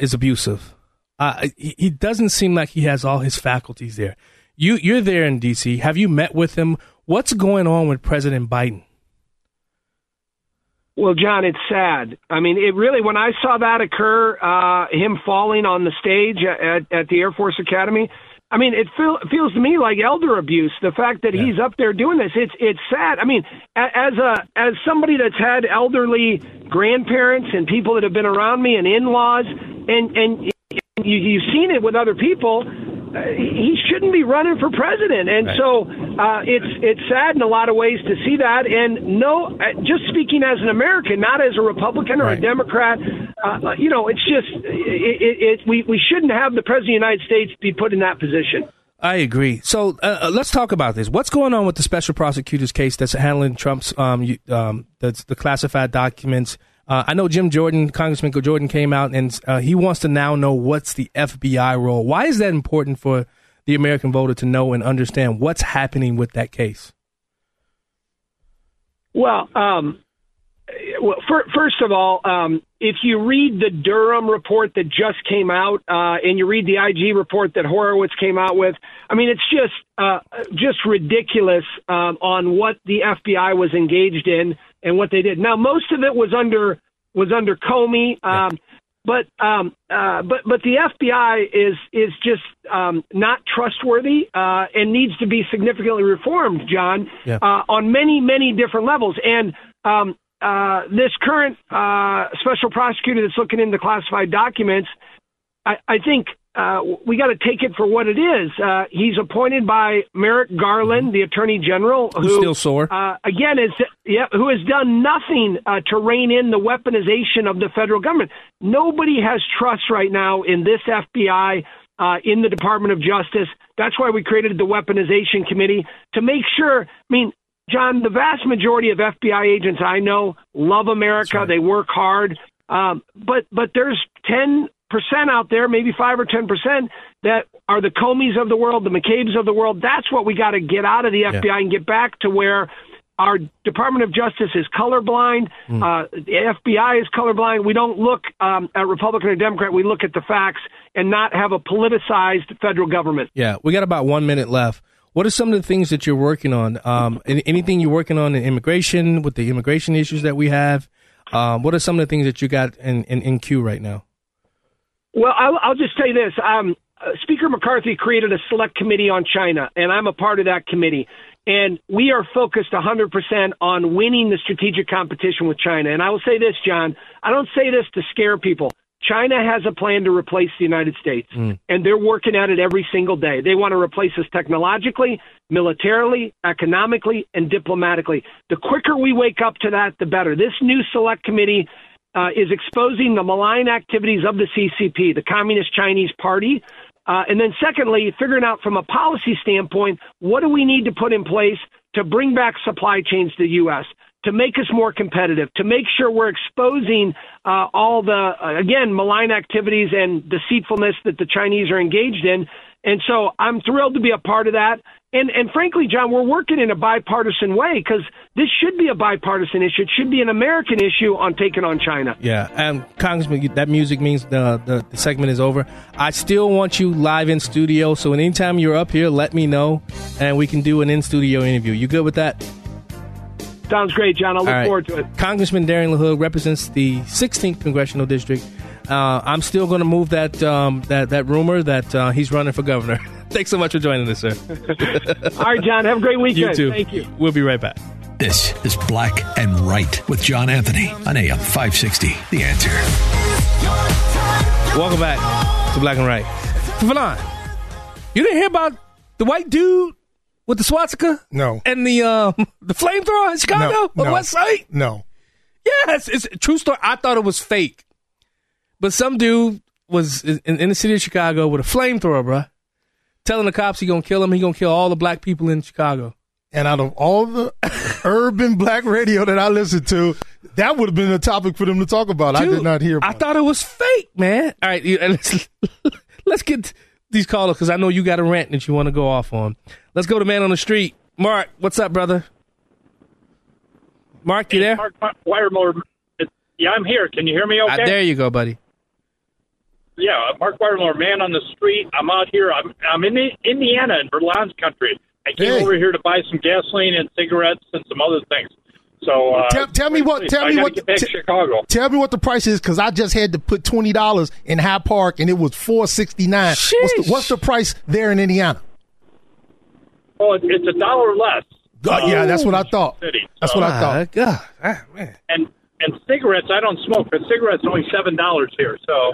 is abusive. He doesn't seem like he has all his faculties there. You're there in D.C. Have you met with him? What's going on with President Biden? Well, John, it's sad. It really, when I saw that occur, him falling on the stage at the Air Force Academy, it feels to me like elder abuse. The fact that he's up there doing this, it's sad. As somebody that's had elderly grandparents and people that have been around me and in-laws, and you've seen it with other people, he shouldn't be running for president. And it's sad in a lot of ways to see that. And just speaking as an American, not as a Republican or a Democrat, it's just we shouldn't have the president of the United States be put in that position. I agree. So let's talk about this. What's going on with the special prosecutor's case that's handling Trump's that's the classified documents? I know Jim Jordan, Congressman Jordan, came out and he wants to now know what's the FBI role. Why is that important for the American voter to know and understand what's happening with that case? Well, first of all, if you read the Durham report that just came out and you read the IG report that Horowitz came out with, it's just ridiculous on what the FBI was engaged in and what they did. Now, most of it was under Comey, but the FBI is just not trustworthy and needs to be significantly reformed, John, on many different levels. And this current special prosecutor that's looking into classified documents, I think we got to take it for what it is. He's appointed by Merrick Garland, the Attorney General, who's still sore. Again, who has done nothing to rein in the weaponization of the federal government. Nobody has trust right now in this FBI, in the Department of Justice. That's why we created the Weaponization Committee to make sure. John, the vast majority of FBI agents I know love America. Right. They work hard. But there's 10% out there, maybe 5 or 10%, that are the Comeys of the world, the McCabe's of the world. That's what we got to get out of the FBI and get back to where Our Department of Justice is colorblind. The FBI is colorblind. We don't look at Republican or Democrat. We look at the facts and not have a politicized federal government. Yeah, we got about 1 minute left. What are some of the things that you're working on? Anything you're working on in immigration, with the immigration issues that we have? What are some of the things that you got in queue right now? Well, I'll just say this. Speaker McCarthy created a select committee on China, and I'm a part of that committee. And we are focused 100% on winning the strategic competition with China. And I will say this, John, I don't say this to scare people. China has a plan to replace the United States, and they're working at it every single day. They want to replace us technologically, militarily, economically, and diplomatically. The quicker we wake up to that, the better. This new select committee is exposing the malign activities of the CCP, the Communist Chinese Party. And then secondly, figuring out from a policy standpoint, what do we need to put in place to bring back supply chains to the U.S., to make us more competitive, to make sure we're exposing all the, again, malign activities and deceitfulness that the Chinese are engaged in. And so I'm thrilled to be a part of that. And frankly, John, we're working in a bipartisan way because this should be a bipartisan issue. It should be an American issue on taking on China. Yeah. And Congressman, that music means the segment is over. I still want you live in studio. So anytime you're up here, let me know and we can do an in-studio interview. You good with that? Sounds great, John. I'll look forward to it. Congressman Darin LaHood represents the 16th Congressional District. I'm still going to move that rumor that he's running for governor. Thanks so much for joining us, sir. All right, John. Have a great weekend. You too. Thank you. We'll be right back. This is Black and Right with John Anthony on AM 560. The Answer. Welcome back to Black and Right. Fallon, you didn't hear about the white dude with the swastika? No. And the flamethrower in Chicago? No. On West Side? No. Yes, it's a true story. I thought it was fake. But some dude was in the city of Chicago with a flamethrower, bro, telling the cops he's going to kill him. He's going to kill all the black people in Chicago. And out of all the urban black radio that I listened to, that would have been a topic for them to talk about. Dude, I did not hear about it. I thought it was fake, man. All right, let's get these callers because I know you got a rant that you want to go off on. Let's go to Man on the Street. Mark, what's up, brother? Mark, you there? Mark Weyermuller. Yeah, I'm here. Can you hear me okay? There you go, buddy. Yeah, Mark Weyermuller, Man on the Street. I'm out here. I'm in Indiana, in Berlan's country. I came over here to buy some gasoline and cigarettes and some other things. So Tell me what the price is, because I just had to put $20 in High Park and it was $4.69. What's the price there in Indiana? Oh, it's $1 less. Yeah, that's what I thought. That's what I thought. God, man. And cigarettes, I don't smoke, but cigarettes are only $7 here. So.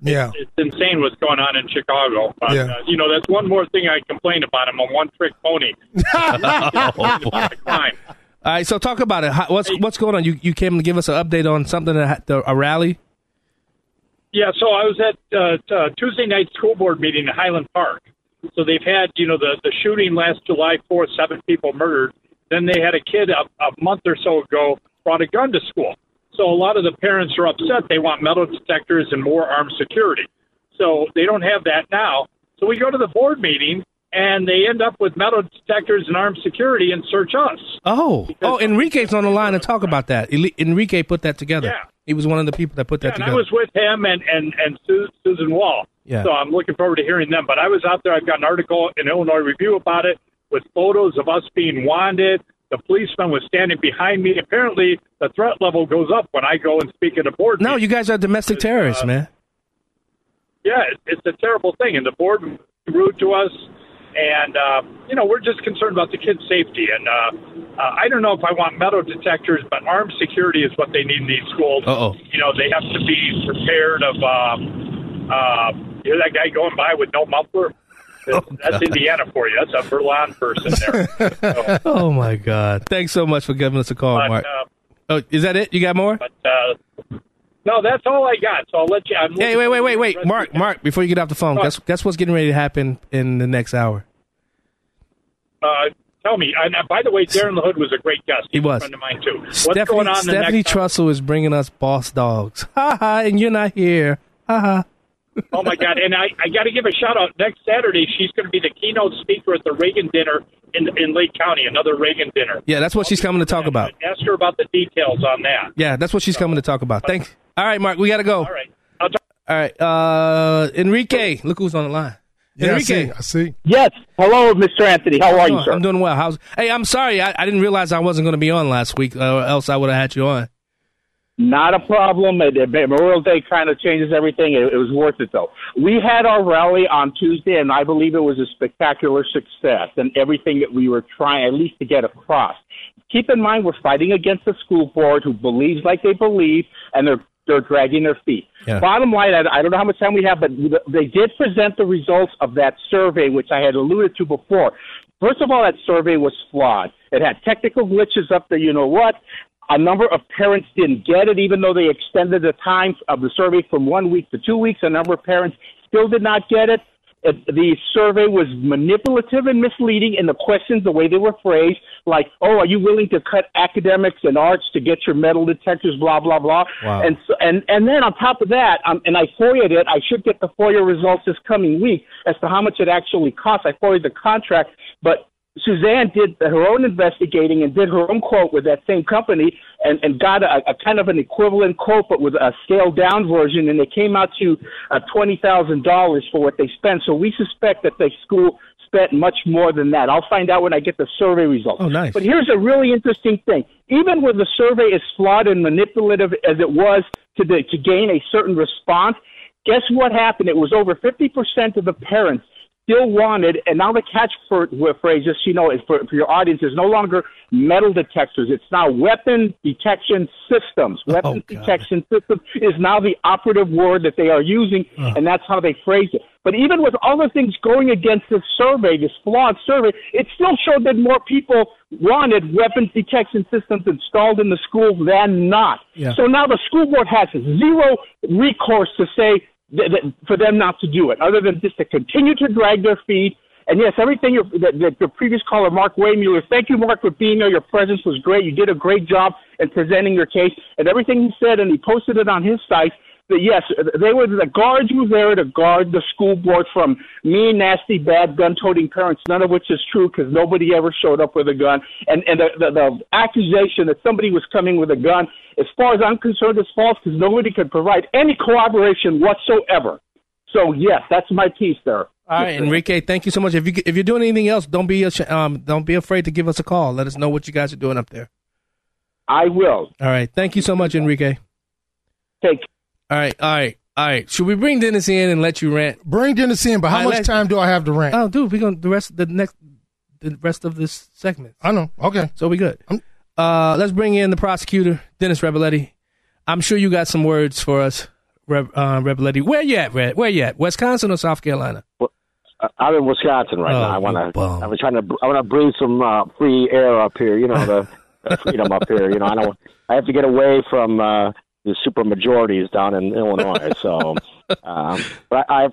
Yeah, it's insane what's going on in Chicago. But, you know, that's one more thing I complain about. I'm a one-trick pony. All right, so talk about it. What's going on? You came to give us an update on something at a rally. Yeah, so I was at Tuesday night school board meeting in Highland Park. So they've had, you know, the shooting last July 4th, 7 people murdered. Then they had a kid a month or so ago brought a gun to school. So a lot of the parents are upset. They want metal detectors and more armed security. So they don't have that now. So we go to the board meeting, and they end up with metal detectors and armed security and search us. Oh, Enrique's on the line to talk about that. Enrique put that together. Yeah. He was one of the people that put that together. And I was with him and Susan Wall. Yeah. So I'm looking forward to hearing them. But I was out there. I've got an article in Illinois Review about it with photos of us being wanted. The policeman was standing behind me. Apparently, the threat level goes up when I go and speak at a board meeting. No, you guys are domestic terrorists, man. Yeah, it's a terrible thing. And the board was rude to us. And, you know, we're just concerned about the kids' safety. And I don't know if I want metal detectors, but armed security is what they need in these schools. Uh-oh. You know, they have to be prepared of, you know, that guy going by with no muffler? That's Indiana for you. That's a Berlin person there. So. Oh, my God. Thanks so much for giving us a call, Mark. Is that it? You got more? No, that's all I got, so I'll let you... Hey, wait. Mark, before you get off the phone, guess what's getting ready to happen in the next hour? Tell me. By the way, Darin LaHood was a great guest. He was. A friend of mine, too. What's going on Stephanie Trussell is bringing us Boss Dogs. Ha-ha, and you're not here. Ha-ha. Oh, my God. And I got to give a shout-out. Next Saturday, she's going to be the keynote speaker at the Reagan dinner in Lake County, another Reagan dinner. Yeah, that's what she's coming to talk about. Ask her about the details on that. Yeah, that's what she's coming to talk about. Thanks. All right, Mark, we got to go. All right. All right. Enrique, look who's on the line. Yeah, Enrique. I see. Yes. Hello, Mr. Anthony. How are you, sir? I'm doing well. Hey, I'm sorry. I didn't realize I wasn't going to be on last week, or else I would have had you on. Not a problem. Memorial Day kind of changes everything. It was worth it, though. We had our rally on Tuesday, and I believe it was a spectacular success and everything that we were trying at least to get across. Keep in mind, we're fighting against a school board who believes like they believe, and they're dragging their feet. Yeah. Bottom line, I don't know how much time we have, but they did present the results of that survey, which I had alluded to before. First of all, that survey was flawed. It had technical glitches up there, you know what? A number of parents didn't get it, even though they extended the time of the survey from 1 week to 2 weeks. A number of parents still did not get it. The survey was manipulative and misleading in the questions, the way they were phrased, like, oh, are you willing to cut academics and arts to get your metal detectors, blah, blah, blah. Wow. And so, and then on top of that, and I FOIA'd it, I should get the FOIA results this coming week as to how much it actually costs. I FOIA'd the contract, but Suzanne did her own investigating and did her own quote with that same company and got a kind of an equivalent quote, but with a scaled-down version, and it came out to $20,000 for what they spent. So we suspect that the school spent much more than that. I'll find out when I get the survey results. Oh, nice. But here's a really interesting thing. Even when the survey is flawed and manipulative as it was to gain a certain response, guess what happened? It was over 50% of the parents still wanted, and now the catch phrase, just so you know, is for your audience, is no longer metal detectors. It's now weapon detection systems. Weapon detection systems is now the operative word that they are using, and that's how they phrase it. But even with all the things going against this survey, this flawed survey, it still showed that more people wanted weapons detection systems installed in the school than not. Yeah. So now the school board has zero recourse to say, for them not to do it, other than just to continue to drag their feet. And, yes, everything the previous caller, Mark Weyermuller, thank you, Mark, for being there. Your presence was great. You did a great job in presenting your case. And everything he said, and he posted it on his site, that, yes, the guards were there to guard the school board from mean, nasty, bad, gun-toting parents, none of which is true because nobody ever showed up with a gun. And the accusation that somebody was coming with a gun, as far as I'm concerned, it's false because nobody could provide any corroboration whatsoever. So, yes, that's my piece there. All right, Enrique, thank you so much. If you're doing anything else, don't be afraid to give us a call. Let us know what you guys are doing up there. I will. All right, thank you so much, Enrique. Take care. All right. Should we bring Dennis in and let you rant? Bring Dennis in, but how much time do I have to rant? Oh, dude, we're gonna the rest of this segment. I know. Okay, so we good. Let's bring in the prosecutor, Dennis Reboletti. I'm sure you got some words for us, Reboletti. Where you at, Red? Where you at? Wisconsin or South Carolina? Well, I'm in Wisconsin right now. I want to breathe some free air up here. You know, the freedom up here. You know, I have to get away from the super majorities down in Illinois. So, but I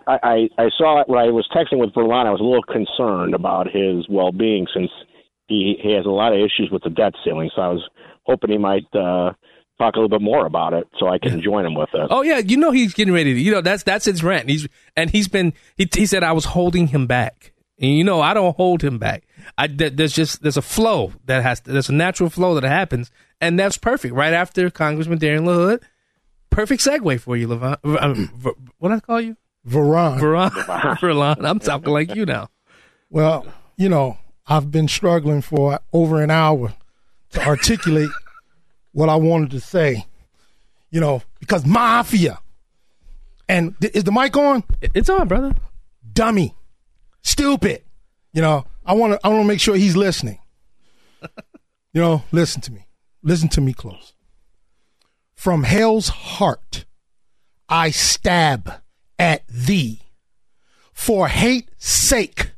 saw it when I was texting with Verlon. I was a little concerned about his well-being since he has a lot of issues with the debt ceiling, so I was hoping he might talk a little bit more about it, so I can join him with it. Oh yeah, you know he's getting ready to. You know that's his rant. He said I was holding him back, and you know I don't hold him back. There's a flow that there's a natural flow that happens, and that's perfect. Right after Congressman Darin LaHood, perfect segue for you, Levon. What did I call you? Verlon. I'm talking like you now. Well, you know, I've been struggling for over an hour to articulate what I wanted to say, you know, because mafia. And is the mic on? It's on, brother. Dummy. Stupid. You know, I want to make sure he's listening. You know, listen to me. Listen to me close. From hell's heart, I stab at thee. For hate's sake,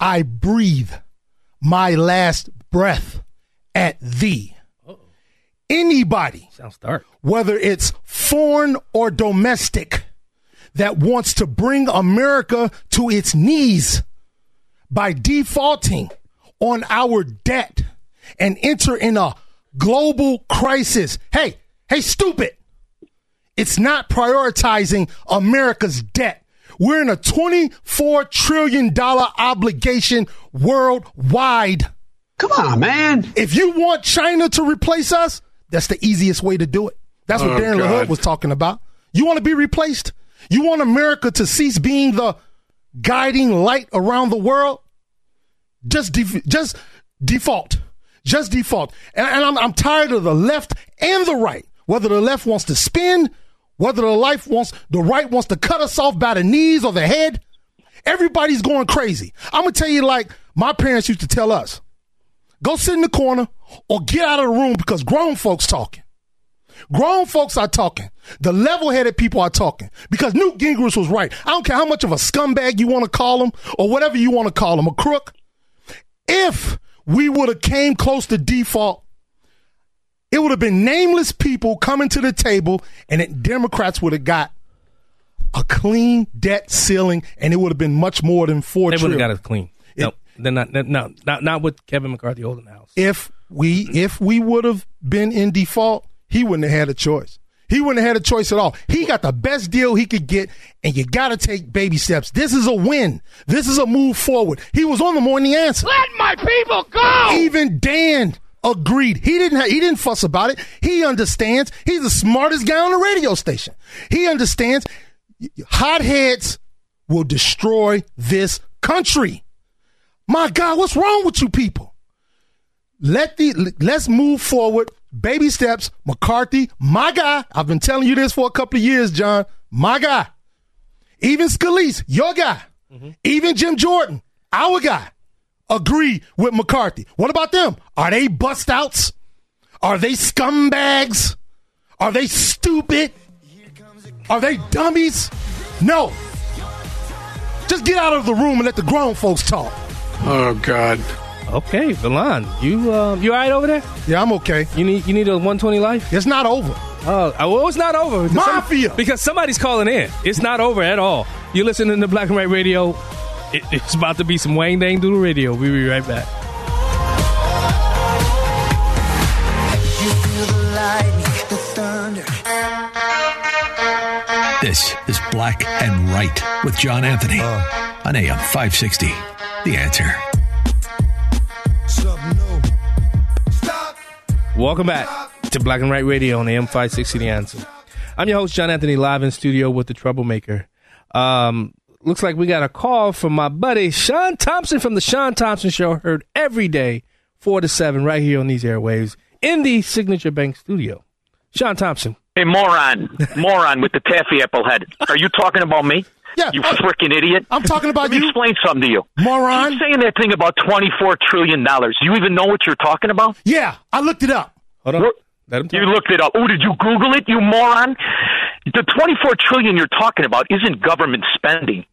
I breathe my last breath at thee. Uh-oh. Anybody, sounds dark, whether it's foreign or domestic, that wants to bring America to its knees by defaulting on our debt and enter in a global crisis. Hey, stupid. It's not prioritizing America's debt. We're in a $24 trillion obligation worldwide. Come on, man. If you want China to replace us, that's the easiest way to do it. That's what Darin LaHood was talking about. You want to be replaced? You want America to cease being the guiding light around the world? Just default. Just default. And I'm tired of the left and the right. Whether the left wants to spin, whether the right wants to cut us off by the knees or the head, everybody's going crazy. I'm going to tell you like my parents used to tell us, go sit in the corner or get out of the room because grown folks talking. Grown folks are talking. The level-headed people are talking because Newt Gingrich was right. I don't care how much of a scumbag you want to call him or whatever you want to call him, a crook. If we would have came close to default, it would have been nameless people coming to the table, and Democrats would have got a clean debt ceiling, and it would have been much more than $4 trillion. They would have got it clean. Not with Kevin McCarthy holding the house. If we would have been in default, he wouldn't have had a choice. He wouldn't have had a choice at all. He got the best deal he could get, and you got to take baby steps. This is a win. This is a move forward. He was on the Morning Answer. Let my people go! Even Dan agreed. He didn't fuss about it. He understands. He's the smartest guy on the radio station. He understands. Hotheads will destroy this country. My God, what's wrong with you people? Let's move forward. Baby steps. McCarthy, my guy. I've been telling you this for a couple of years, John. My guy. Even Scalise, your guy. Mm-hmm. Even Jim Jordan, our guy, agree with McCarthy. What about them? Are they bust outs? Are they scumbags? Are they stupid? Are they dummies? No. Just get out of the room and let the grown folks talk. Oh, God. Okay, Villan, you all right over there? Yeah, I'm okay. You need a 120 life? It's not over. Well, it's not over. Because Mafia! Because somebody's calling in. It's not over at all. You're listening to Black and White Radio. It's about to be some Wang Dang Doodle Radio. We'll be right back. You feel the lightning, the thunder. This is Black and Right with John Anthony on AM 560. The Answer. Welcome back to Black and Right Radio on AM 560 The Answer. I'm your host, John Anthony, live in studio with the Troublemaker. Looks like we got a call from my buddy Sean Thompson from the Sean Thompson Show, heard every day 4 to 7 right here on these airwaves in the Signature Bank studio. Sean Thompson. Hey, moron with the taffy apple head. Are you talking about me? Yeah, you freaking idiot. I'm talking about you. Let me explain something to you. Moron. Keep saying that thing about $24 trillion. Do you even know what you're talking about? Yeah, I looked it up. Hold on. You looked it up. Oh, did you Google it, you moron? The $24 trillion you're talking about isn't government spending.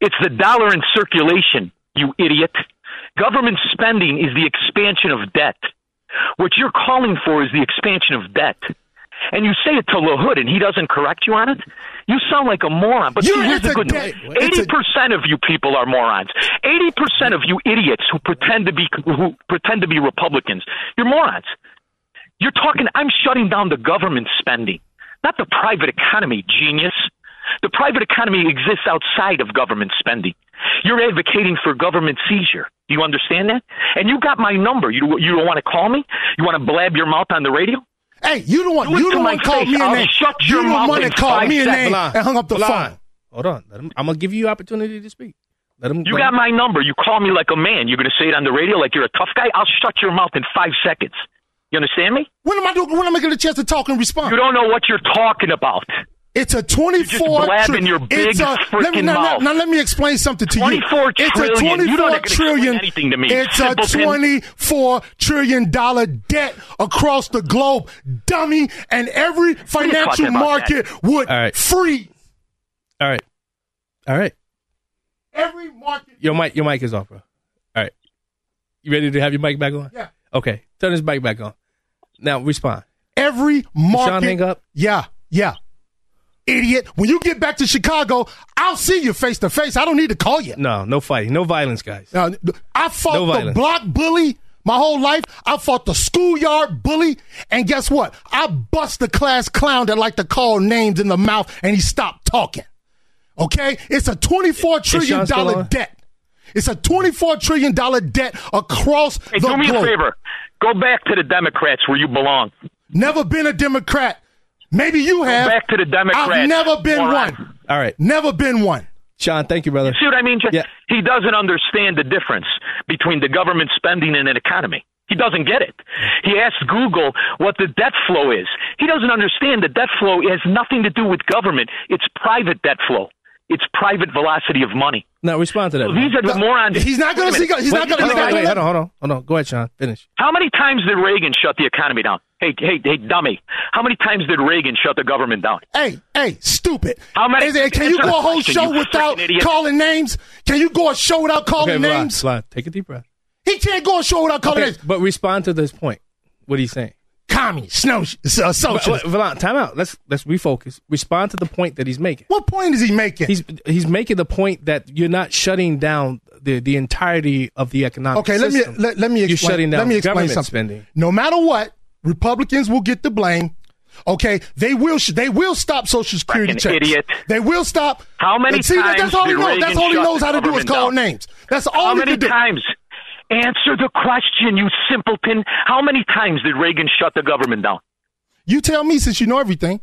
It's the dollar in circulation, you idiot. Government spending is the expansion of debt. What you're calling for is the expansion of debt. And you say it to LaHood, and he doesn't correct you on it? You sound like a moron, but here's the good news. 80% of you people are morons. 80% of you idiots who pretend to be Republicans, you're morons. You're talking, I'm shutting down the government spending, not the private economy, genius. The private economy exists outside of government spending. You're advocating for government seizure. Do you understand that? And you got my number. You don't want to call me? You want to blab your mouth on the radio? Hey, you don't want to call me a name. You don't want to call me a name and hung up the phone. Hold on. I'm going to give you opportunity to speak. You got my number. You call me like a man. You're going to say it on the radio like you're a tough guy? I'll shut your mouth in 5 seconds. You understand me? When am I getting a chance to talk and respond? You don't know what you're talking about. It's a 24 trillion. Your big freaking mouth. Now, let me explain something to you. It's a 24 trillion. You don't explain anything to me. It's a $24 trillion debt across the globe, dummy, and every financial market would freeze. All right. Every market. Your mic is off, bro. All right. You ready to have your mic back on? Yeah. Okay. Turn this mic back on. Now respond. Every market. Sean, hang up. Yeah. Idiot. When you get back to Chicago, I'll see you face to face. I don't need to call you. No fighting. No violence, guys. I fought the block bully My whole life, I fought the schoolyard bully, and guess what? I bust the class clown that liked to call names in the mouth, and he stopped talking. Okay? It's a $24 trillion debt. It's a $24 trillion debt across the globe. Hey, do me a favor. Go back to the Democrats where you belong. Never been a Democrat. Maybe you have. Go back to the Democrats. I've never been one. All right. Never been one. Sean, thank you, brother. You see what I mean? Yeah. He doesn't understand the difference between the government spending and an economy. He doesn't get it. He asked Google what the debt flow is. He doesn't understand the debt flow has nothing to do with government. It's private debt flow. It's private velocity of money. Now, respond to that. So these are the morons. He's not going to see. He's not going to see. Hold on. Go ahead, Sean. Finish. How many times did Reagan shut the economy down? Hey, dummy. How many times did Reagan shut the government down? Hey, stupid. How many? Can you go a whole show without calling names? Can you go a show without calling names? Vlad, take a deep breath. He can't go a show without calling names. But respond to this point. What are you saying? Communist, socialist. Vlad, time out. Let's refocus. Respond to the point that he's making. What point is he making? He's making the point that you're not shutting down the entirety of the economic system. Okay, let me explain. You're shutting down government something. Spending. No matter what, Republicans will get the blame. Okay, they will stop Social Security checks. Idiot. They will stop. How many times? That's all he knows. That's all he knows how to do is call names. That's all he can do. How many times? Answer the question, you simpleton. How many times did Reagan shut the government down? You tell me, since you know everything.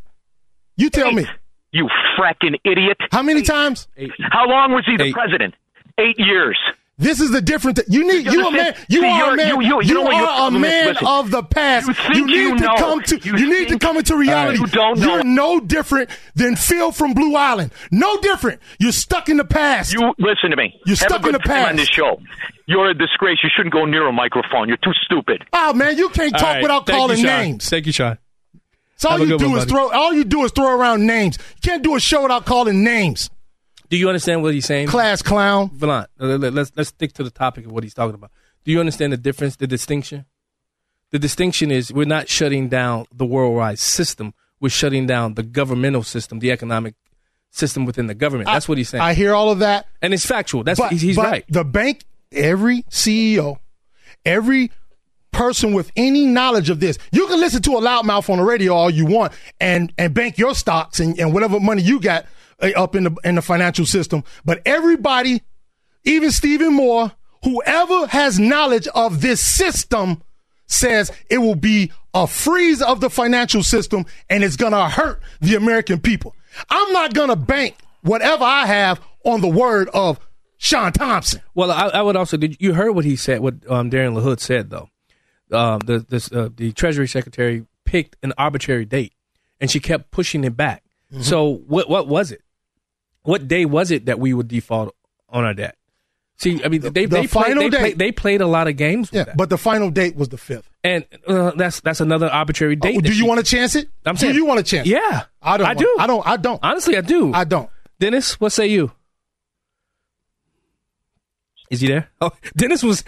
You tell me. You fracking idiot. How many times? Eight. How long was he the president? 8 years. This is the difference. You need a man. You are a man. You are a man of the past. You need to come to. You need to come into reality. You're no different than Phil from Blue Island. No different. You're stuck in the past. You listen to me. You're stuck in the past. On this show, you're a disgrace. You shouldn't go near a microphone. You're too stupid. Oh man, you can't talk without calling names. Thank you, Sean. So all you do is throw around names. You can't do a show without calling names. Do you understand what he's saying? Class clown. Villant, let's stick to the topic of what he's talking about. Do you understand the difference, the distinction? The distinction is we're not shutting down the worldwide system. We're shutting down the governmental system, the economic system within the government. That's what he's saying. I hear all of that. And it's factual. He's right. The bank, every CEO, every person with any knowledge of this, you can listen to a loudmouth on the radio all you want and bank your stocks and whatever money you got up in the financial system. But everybody, even Stephen Moore, whoever has knowledge of this system, says it will be a freeze of the financial system and it's going to hurt the American people. I'm not going to bank whatever I have on the word of Sean Thompson. Well, I would also, you heard what he said, what Darin LaHood said, though. The Treasury Secretary picked an arbitrary date and she kept pushing it back. Mm-hmm. So what was it? What day was it that we would default on our debt? See, I mean, they played a lot of games with that. But the final date was the 5th. And that's another arbitrary date. Oh, do you want to chance it? I'm saying, do you want to chance it? Yeah. I don't. Honestly, I do. I don't. Dennis, what say you? Is he there? Oh, Dennis was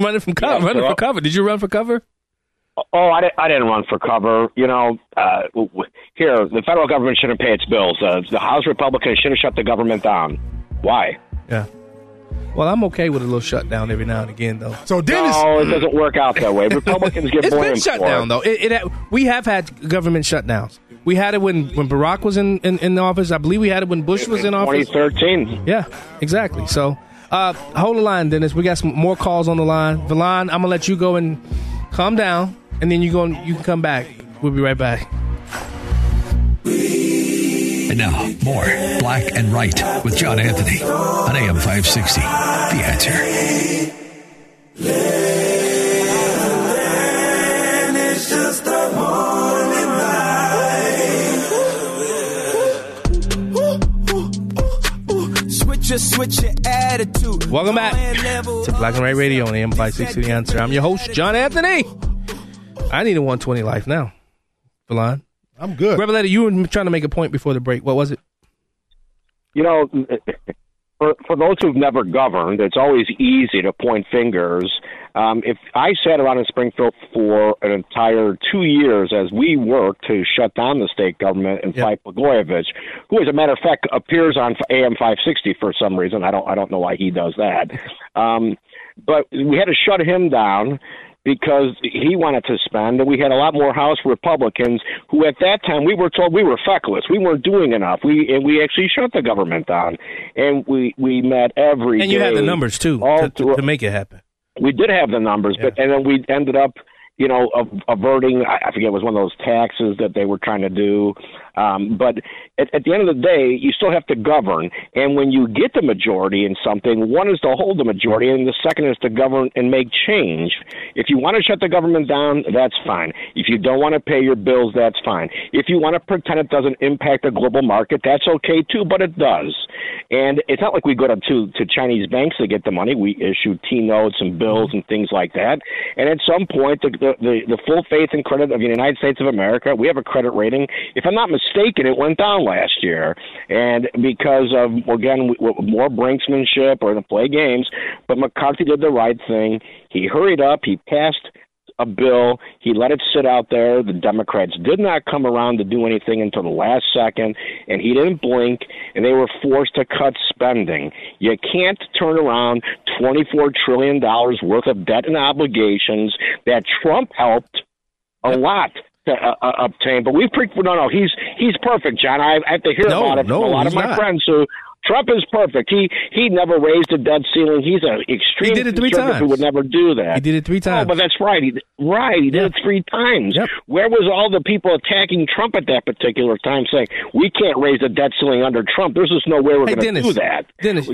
running for cover. Did you run for cover? Oh, I didn't run for cover. You know, the federal government shouldn't pay its bills. The House Republicans should have shut the government down. Why? Yeah. Well, I'm okay with a little shutdown every now and again, though. So Dennis, no, it doesn't work out that way. Republicans get blamed for it. It's been shut down, though. We have had government shutdowns. We had it when Barack was in office. I believe we had it when Bush was in office. 2013. Yeah, exactly. So hold the line, Dennis. We got some more calls on the line. Villan, I'm going to let you go and calm down. And then you can come back. We'll be right back. And now, more Black and Right with John Anthony on AM 560. The Answer. Switch your attitude. Welcome back to Black and Right Radio on AM 560. The Answer. I'm your host, John Anthony. I need a 120 life now. Villan? I'm good. Reboletti, you were trying to make a point before the break. What was it? You know, For those who've never governed, it's always easy to point fingers. If I sat around in Springfield for an entire 2 years as we worked to shut down the state government and fight Blagojevich, who, as a matter of fact, appears on AM 560 for some reason. I don't know why he does that. But we had to shut him down because he wanted to spend, and we had a lot more House Republicans who at that time we were told we were feckless, we weren't doing enough, and we actually shut the government down, and we met every day. And you had the numbers, too, to make it happen. We did have the numbers, and then we ended up, averting, I forget, it was one of those taxes that they were trying to do. But at the end of the day, you still have to govern. And when you get the majority in something, one is to hold the majority, and the second is to govern and make change. If you want to shut the government down, that's fine. If you don't want to pay your bills, that's fine. If you want to pretend it doesn't impact the global market, that's okay, too, but it does. And it's not like we go to Chinese banks to get the money. We issue T-notes and bills and things like that. And at some point, the full faith and credit of the United States of America, we have a credit rating. If I'm not mistaken, it went down last year. And because of, again, more brinksmanship or to play games, but McCarthy did the right thing. He hurried up. He passed a bill. He let it sit out there. The Democrats did not come around to do anything until the last second, and he didn't blink, and they were forced to cut spending. You can't turn around $24 trillion worth of debt and obligations that Trump helped a lot to obtain. But we've he's perfect, John. I have to hear about it from a lot of my friends who Trump is perfect. He never raised the debt ceiling. He's an extreme conservative who would never do that. He did it three times. Oh, but that's right. He did it three times. Yep. Where was all the people attacking Trump at that particular time saying, we can't raise the debt ceiling under Trump? There's just no way we're going to do that. Dennis,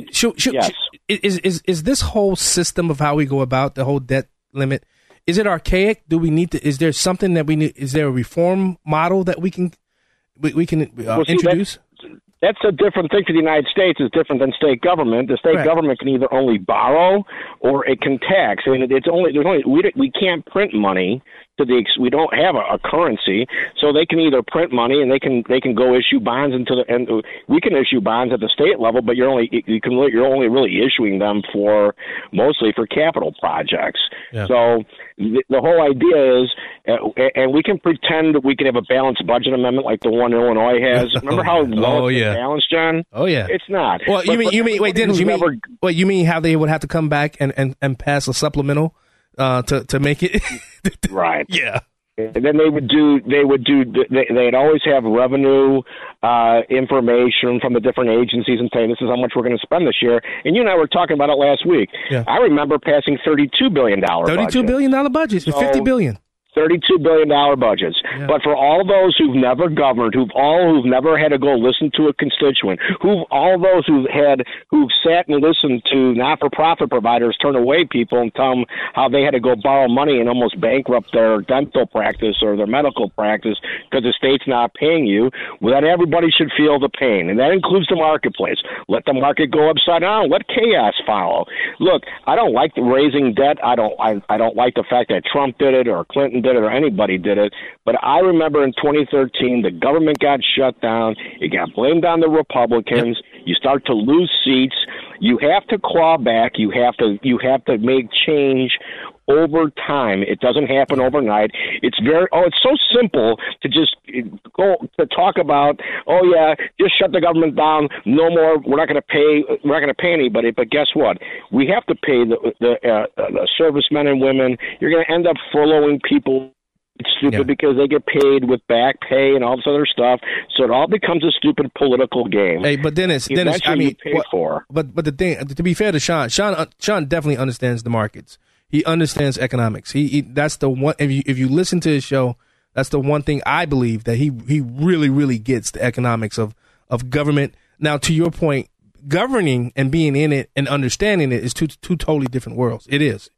is this whole system of how we go about the whole debt limit, is it archaic? Is there something that we need? Is there a reform model that we can introduce? That's a different thing for the United States. It's different than state government. The state government can either only borrow or it can tax. I mean, we can't print money. We don't have a currency, so they can either print money and they can go issue bonds and we can issue bonds at the state level, but you're only really issuing them mostly for capital projects. Yeah. So the whole idea is, and we can pretend that we can have a balanced budget amendment like the one Illinois has. Remember how low it's balanced, John? Oh yeah, it's not. Well, you mean how they would have to come back and pass a supplemental? To make it right, yeah. And then they'd always have revenue information from the different agencies and saying, this is how much we're going to spend this year. And you and I were talking about it last week. Yeah. I remember passing $32 billion. $32 billion budgets, so, $50 billion. $32 billion budgets, yeah. But for all those who've never governed, who've never had to go listen to a constituent, who've sat and listened to not-for-profit providers turn away people and tell them how they had to go borrow money and almost bankrupt their dental practice or their medical practice because the state's not paying you. Well, then everybody should feel the pain, and that includes the marketplace. Let the market go upside down. Let chaos follow. Look, I don't like raising debt. I don't like the fact that Trump did it or Clinton did it or anybody did it, but I remember in 2013 the government got shut down. It got blamed on the Republicans. You start to lose seats. You have to claw back. You have to make change over time. It doesn't happen overnight. It's so simple to just go to talk about, just shut the government down. No more. We're not going to pay anybody. But guess what? We have to pay the servicemen and women. You're going to end up furloughing people. It's stupid because they get paid with back pay and all this other stuff. So it all becomes a stupid political game. Hey, but Dennis, I mean, but the thing, to be fair to Sean definitely understands the markets. He understands economics. He that's the one. If you listen to his show, that's the one thing I believe that he really, really gets the economics of government. Now, to your point, governing and being in it and understanding it is two totally different worlds. It is.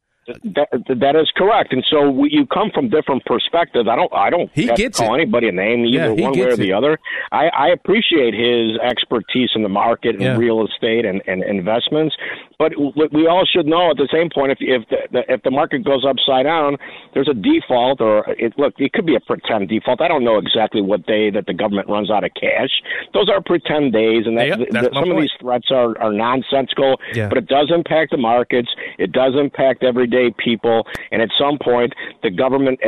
That is correct. And so you come from different perspectives. I don't have to call anybody a name either one way or the other. I appreciate his expertise in the market and real estate and investments. But we all should know at the same point, if the market goes upside down, there's a default, or it could be a pretend default. I don't know exactly what day that the government runs out of cash. Those are pretend days, and some of these threats are nonsensical. Yeah. But it does impact the markets. It does impact everyday people. And at some point, the government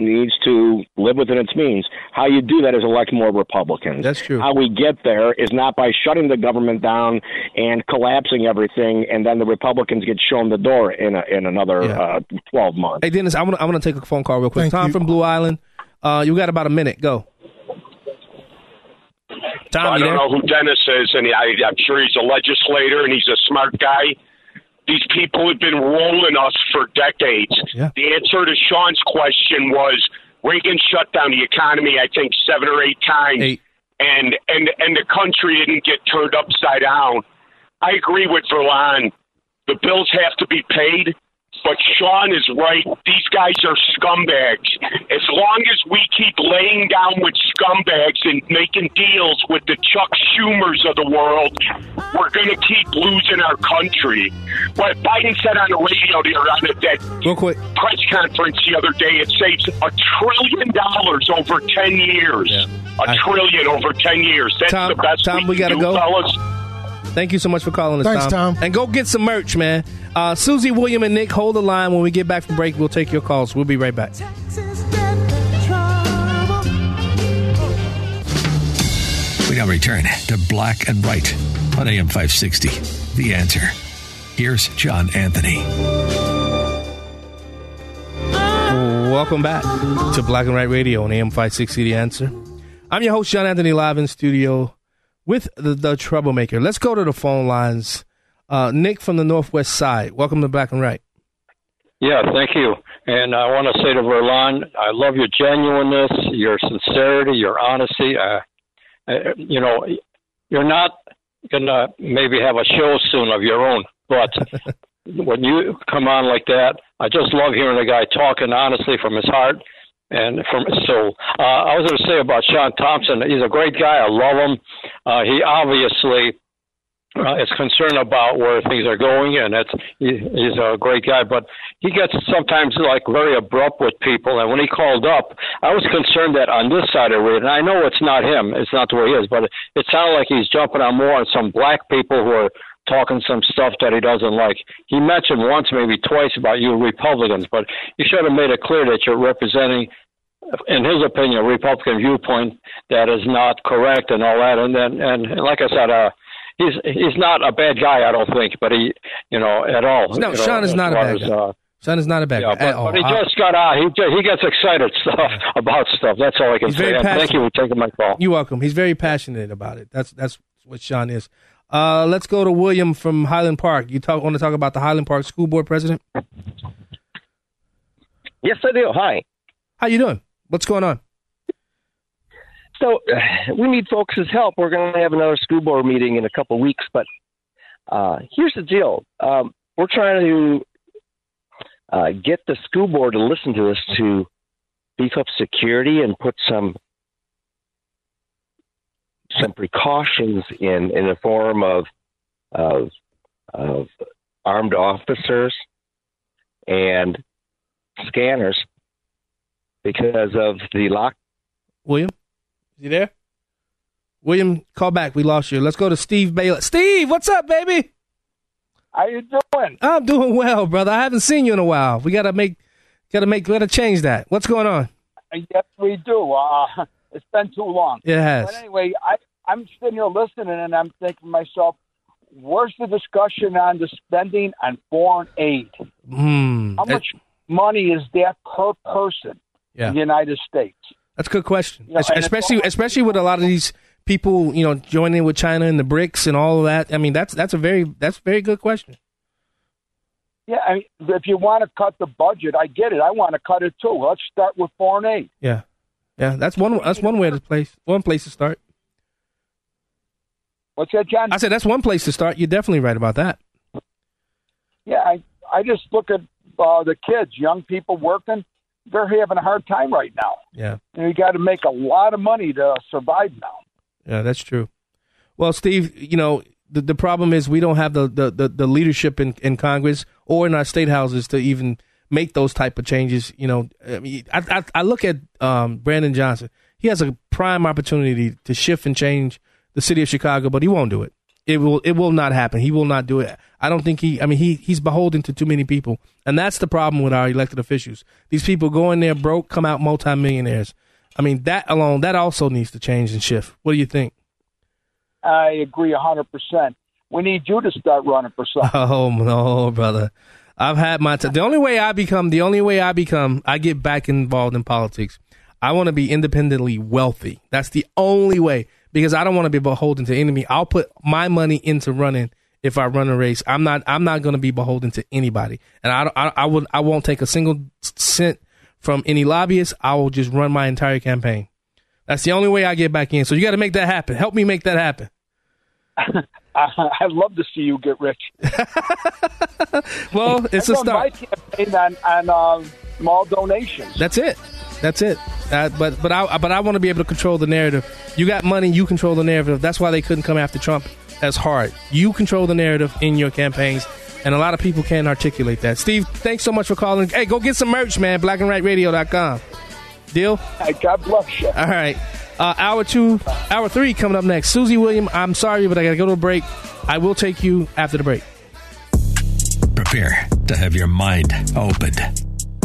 needs to live within its means. How you do that is elect more Republicans. That's true. How we get there is not by shutting the government down and collapsing everything, and then the Republicans get shown the door in another 12 months. Hey, Dennis, I want to take a phone call real quick. Tom from Blue Island. You got about a minute. Go. Tom, I don't know who Dennis is, and I'm sure he's a legislator and he's a smart guy. These people have been rolling us for decades. Yeah. The answer to Sean's question was Reagan shut down the economy, I think, 7 or 8 times. And the country didn't get turned upside down. I agree with Verlon. The bills have to be paid, but Sean is right. These guys are scumbags. As long as we keep laying down with scumbags and making deals with the Chuck Schumers of the world, we're going to keep losing our country. What Biden said on the radio press conference the other day, it saves $1 trillion over 10 years. Yeah. $1 trillion over 10 years. That's the best Tom, we got to go. Fellas. Thank you so much for calling us, Thanks, Tom. And go get some merch, man. Susie, William, and Nick, hold the line. When we get back from break, we'll take your calls. We'll be right back. We now return to Black and White on AM 560. The Answer. Here's John Anthony. Welcome back to Black and White Radio on AM 560. The Answer. I'm your host, John Anthony, live in studio with the troublemaker. Let's go to the phone lines. Nick from the Northwest Side. Welcome to Black and Right. Yeah, thank you. And I want to say to Verlon, I love your genuineness, your sincerity, your honesty. You're not going to maybe have a show soon of your own, but when you come on like that, I just love hearing a guy talking honestly from his heart. I was going to say about Sean Thompson, he's a great guy. I love him. He obviously is concerned about where things are going, and he's a great guy. But he gets sometimes like very abrupt with people. And when he called up, I was concerned that on this side of it, and I know it's not him, it's not the way he is, but it sounded like he's jumping on more on some black people who are talking some stuff that he doesn't like. He mentioned once, maybe twice, about you Republicans, but you should have made it clear that you're representing, in his opinion, a Republican viewpoint that is not correct and all that. And like I said, he's not a bad guy, I don't think, but at all. No, Sean is not a bad guy. Sean is not a bad guy at all. But he just got out. He gets excited about stuff. That's all I can say. Thank you for taking my call. You're welcome. He's very passionate about it. That's what Sean is. Let's go to William from Highland Park. Want to talk about the Highland Park School Board president? Yes, I do. Hi. How you doing? What's going on? So we need folks' help. We're going to have another school board meeting in a couple weeks, but here's the deal. We're trying to get the school board to listen to us to beef up security and put some precautions in the form of armed officers and scanners because of the lock. William, you there? William, call back. We lost you. Let's go to Steve Bailey. Steve, what's up, baby? How you doing? I'm doing well, brother. I haven't seen you in a while. We gotta change that. What's going on? Yes, we do. It's been too long. It has. But anyway, I'm sitting here listening, and I'm thinking to myself, where's the discussion on the spending on foreign aid? How much money is that per person in the United States? That's a good question. Especially with a lot of these people, joining with China and the BRICS and all of that. I mean, that's a very good question. Yeah, I mean, if you want to cut the budget, I get it. I want to cut it too. Let's start with foreign aid. Yeah. Yeah, one place to start. What's that, John? I said that's one place to start. You're definitely right about that. Yeah, I just look at the kids, young people working. They're having a hard time right now. Yeah, and you got to make a lot of money to survive now. Yeah, that's true. Well, Steve, The problem is we don't have the leadership in Congress or in our state houses to even make those type of changes. You know, I look at Brandon Johnson. He has a prime opportunity to shift and change the city of Chicago, but he won't do it. It will not happen. He will not do it. I don't think he's beholden to too many people. And that's the problem with our elected officials. These people go in there broke, come out multimillionaires. I mean, that alone, that also needs to change and shift. What do you think? I agree 100%. We need you to start running for something. Oh, no, brother. I've had my time. The only way I become, I get back involved in politics. I want to be independently wealthy. That's the only way, because I don't want to be beholden to anybody. I'll put my money into running if I run a race. I'm not going to be beholden to anybody. And I won't take a single cent from any lobbyists. I will just run my entire campaign. That's the only way I get back in. So you got to make that happen. Help me make that happen. I'd love to see you get rich. Well, it's a start. I run my campaign on small donations. That's it. But I want to be able to control the narrative. You got money, you control the narrative. That's why they couldn't come after Trump as hard. You control the narrative in your campaigns, and a lot of people can't articulate that. Steve, thanks so much for calling. Hey, go get some merch, man. BlackAndRightRadio.com. Deal? Hey, God bless you. All right. Hour 3 coming up next. Susie William, I'm sorry, but I got to go to a break. I will take you after the break. Prepare to have your mind opened.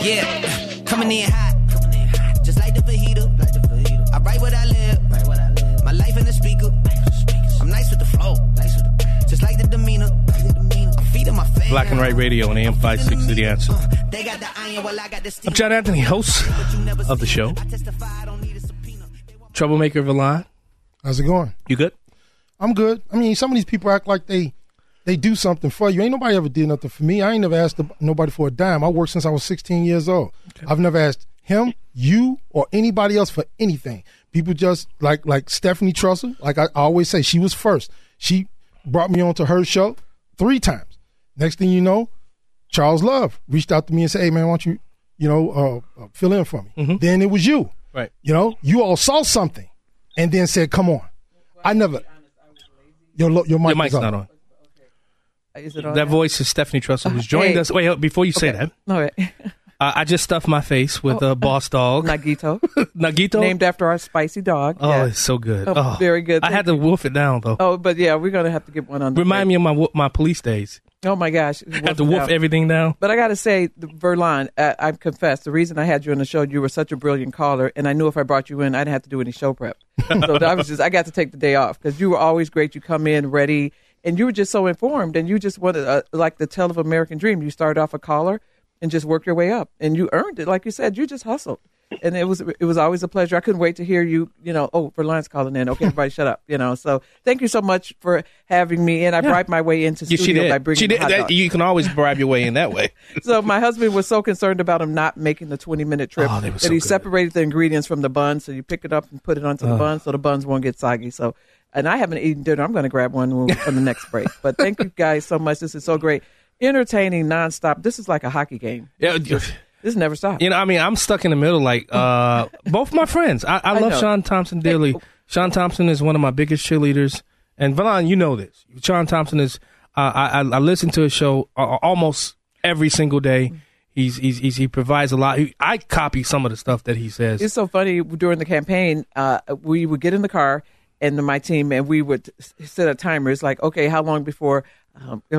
Yeah, coming in hot, just like the fajita. I write what I live, my life in the speaker. I'm nice with the flow, just like the demeanor. I'm feeding my face. Black and Right Radio on AM 560 The Answer. I'm John Anthony, host of the show. Troublemaker of the line. How's it going? You good? I'm good. I mean, some of these people act like they do something for you. Ain't nobody ever did nothing for me. I ain't never asked nobody for a dime. I worked since I was 16 years old. Okay. I've never asked him, you, or anybody else for anything. People just, like Stephanie Trussell, like I always say, she was first. She brought me onto her show 3 times. Next thing you know, Charles Love reached out to me and said, hey, man, why don't you, fill in for me. Mm-hmm. Then it was you. Right. You all saw something and then said, come on. Well, I never. Your mic's not on. That voice is Stephanie Trussell, who's joined us. Wait, before you say that. All right. I just stuffed my face with a boss dog. Nagito. Named after our spicy dog. Oh, yeah. It's so good. Oh, very good. I had to wolf it down, though. Oh, but yeah, we're going to have to get one on. Remind me of my police days. Oh, my gosh. I had to wolf everything down. But I got to say, Verlon, I confess, the reason I had you on the show, you were such a brilliant caller, and I knew if I brought you in, I didn't have to do any show prep. So I got to take the day off because you were always great. You come in ready. And you were just so informed, and you just wanted, like the tale of American Dream. You started off a caller and just worked your way up, and you earned it. Like you said, you just hustled, and it was always a pleasure. I couldn't wait to hear you, Verlon's calling in. Okay, everybody shut up, So thank you so much for having me, and I bribed my way into studio by bringing hot dogs. You can always bribe your way in that way. So my husband was so concerned about him not making the 20-minute trip he separated the ingredients from the bun, so you pick it up and put it onto the bun so the buns won't get soggy, so... And I haven't eaten dinner. I'm going to grab one on the next break. But thank you guys so much. This is so great. Entertaining, nonstop. This is like a hockey game. Yeah, this never stops. I'm stuck in the middle. Like both my friends. I love Sean Thompson dearly. Sean Thompson is one of my biggest cheerleaders. And Valon, you know this. Sean Thompson is. I listen to his show almost every single day. He provides a lot. I copy some of the stuff that he says. It's so funny. During the campaign, we would get in the car. And my team, and we would set a timer. It's like, okay, how long before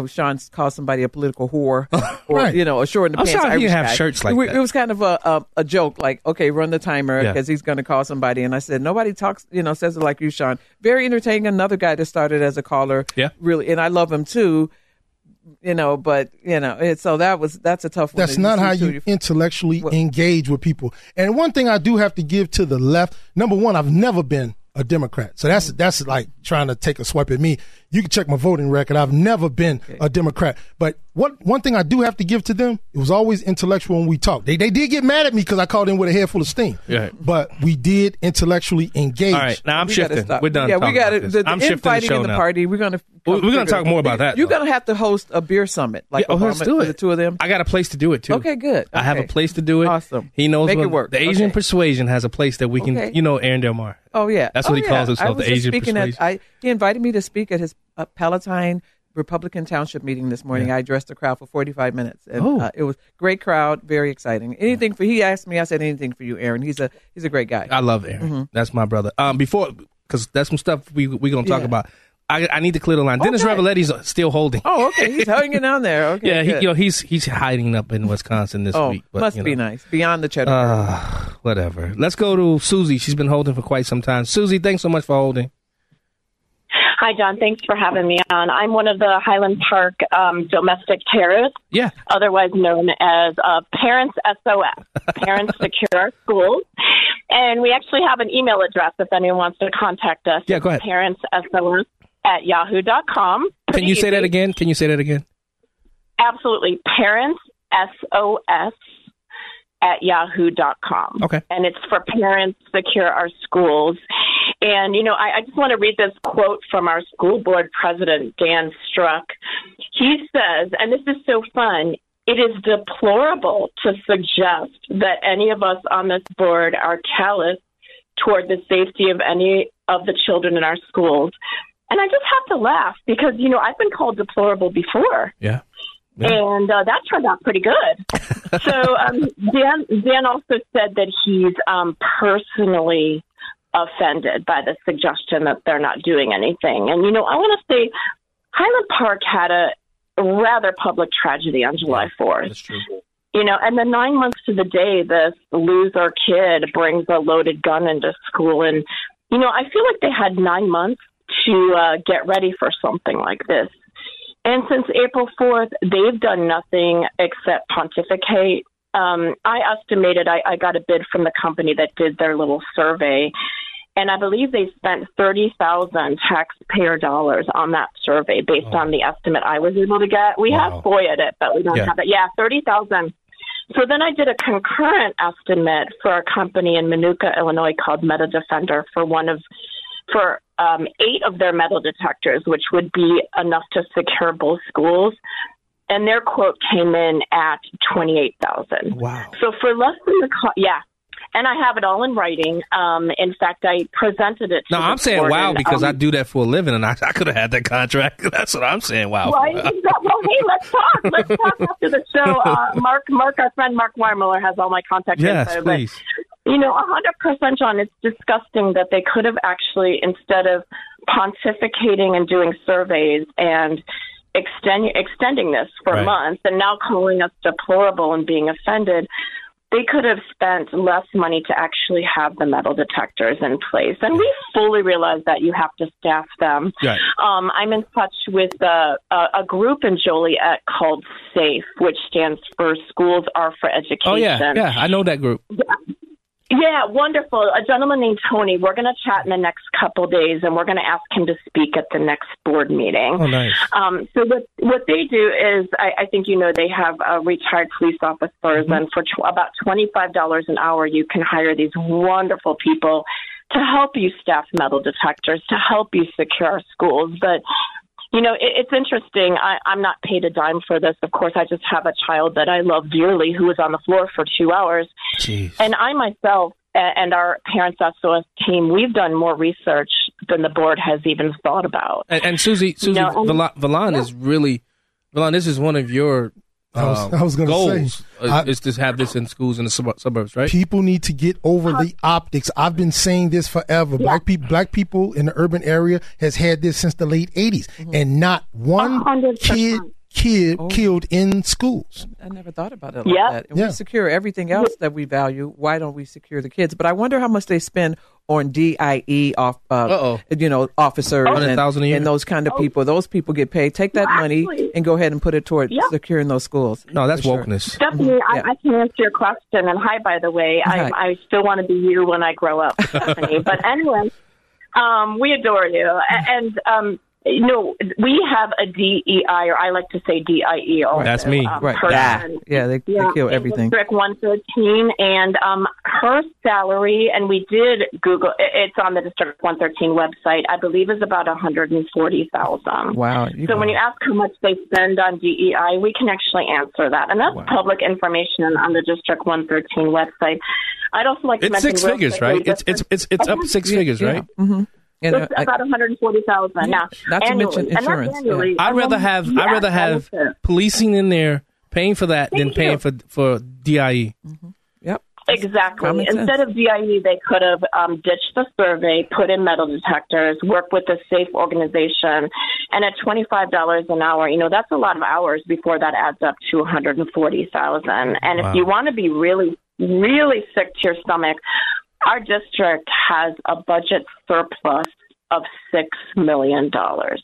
Sean called somebody a political whore or, right. A short in the pants Irish guy. I'm sorry you have shirts like that. It was kind of a joke, like, okay, run the timer because he's going to call somebody. And I said, nobody talks, says it like you, Sean. Very entertaining. Another guy that started as a caller. Yeah. Really. And I love him, too. So that's a tough one. That's not how you intellectually engage with people. And one thing I do have to give to the left, number one, I've never been a Democrat. So that's like trying to take a swipe at me. You can check my voting record. I've never been a Democrat. But one thing I do have to give to them, it was always intellectual when we talked. They did get mad at me because I called in with a head full of steam. Yeah. But we did intellectually engage. All right. Now I'm shifting. We're done. Yeah, we got it. The infighting in the party. We're gonna talk more about that. You're gonna have to host a beer summit. Like, let's do it. The two of them. I got a place to do it too. Okay, good. I have a place to do it. Awesome. He knows. Make it work. The Asian persuasion has a place that we can. You know, Aaron Del Mar. Oh, yeah. That's what he calls himself, the Asian persuasion. He invited me to speak at his Palatine Republican Township meeting this morning. I addressed the crowd for 45 minutes. And it was great crowd, very exciting. Anything for he asked me, I said, anything for you, Aaron. He's a great guy. I love Aaron. Mm-hmm. That's my brother. Before, because that's some stuff we're going to talk about. I need to clear the line. Dennis Reboletti's still holding. Oh, okay. He's hanging on there. Okay, yeah, he's hiding up in Wisconsin this week. But, must be nice. Beyond the cheddar. Whatever. Let's go to Susie. She's been holding for quite some time. Susie, thanks so much for holding. Hi, John. Thanks for having me on. I'm one of the Highland Park domestic terrorists, otherwise known as Parents SOS, Parents Secure Schools. And we actually have an email address if anyone wants to contact us. Yeah, go ahead. Parents SOS. At yahoo.com. Can you say that again? Can you say that again? Absolutely. Parents SOS at yahoo.com. Okay. And it's for Parents Secure Our Schools. And, you know, I just want to read this quote from our school board president, Dan Strzok. He says, and this is so fun, it is deplorable to suggest that any of us on this board are callous toward the safety of any of the children in our schools. And I just have to laugh because, you know, I've been called deplorable before. Yeah. Yeah. And that turned out pretty good. So Dan also said that he's personally offended by the suggestion that they're not doing anything. And, you know, I want to say Highland Park had a rather public tragedy on July 4th. That's true. You know, and the 9 months to the day this loser kid brings a loaded gun into school. And, you know, I feel like they had 9 months to get ready for something like this. And since April 4th, they've done nothing except pontificate. I estimated I got a bid from the company that did their little survey, and I believe they spent $30,000 taxpayer dollars on that survey based on the estimate I was able to get. We have FOIA'd it, but we don't have it. Yeah, $30,000. So then I did a concurrent estimate for a company in Minooka, Illinois called Meta Defender for 8 of their metal detectors, which would be enough to secure both schools. And their quote came in at $28,000. Wow. So for less than the cost, and I have it all in writing. In fact, I presented it. No, I'm saying wow because I do that for a living, and I could have had that contract. That's what I'm saying. Wow. Right? Well, hey, let's talk. Let's talk after the show. Mark, our friend Mark Weyermuller has all my contact info. Yes, please. But, you know, 100%, John. It's disgusting that they could have actually, instead of pontificating and doing surveys and extending this for months, and now calling us deplorable and being offended. They could have spent less money to actually have the metal detectors in place. And we fully realize that you have to staff them. Right. I'm in touch with a group in Joliet called SAFE, which stands for Schools Are for Education. Oh, yeah, I know that group. Yeah, wonderful. A gentleman named Tony, we're going to chat in the next couple days, and we're going to ask him to speak at the next board meeting. Oh, nice. So what they do is, I think you know, they have retired police officers, and for about $25 an hour, you can hire these wonderful people to help you staff metal detectors, to help you secure schools. But, you know, it's interesting. I'm not paid a dime for this. Of course, I just have a child that I love dearly who was on the floor for 2 hours. Jeez. And I myself and our Parents SOS team, we've done more research than the board has even thought about. And Susie, you know, Villan is really, Villan, this is one of your I was goals is to have this in schools in the suburbs, right? People need to get over the optics. I've been saying this forever. Yeah. Black people in the urban area has had this since the late 80s, and not one 100%. kid killed in schools. I never thought about it like that. And we secure everything else that we value. Why don't we secure the kids? But I wonder how much they spend on DEI, you know, officers and those kind of people. Those people get paid. Take that money and go ahead and put it toward securing those schools. No, that's wokeness. Stephanie, I can answer your question. And hi, by the way, I still want to be you when I grow up, Stephanie. But anyway, We adore you. And, no, we have a DEI, or I like to say DIE. Also, that's me. Right. They kill everything. District 113, and her salary, and we did Google, it's on the District 113 website, I believe is about $140,000. Wow. So when you ask how much they spend on DEI, we can actually answer that. And that's public information on the District 113 website. I'd also like to mention... It's six figures, right? It's up six figures, right? Mm-hmm. And so about $140,000 now. Not to mention insurance. Yeah. I'd rather have policing in there paying for that than paying for DIE. Mm-hmm. Yep. Exactly. Instead of DIE, they could have ditched the survey, put in metal detectors, worked with the SAFE organization, and at $25 an hour, that's a lot of hours before that adds up to $140,000. And if you want to be really, really sick to your stomach, our district has a budget surplus of $6 million.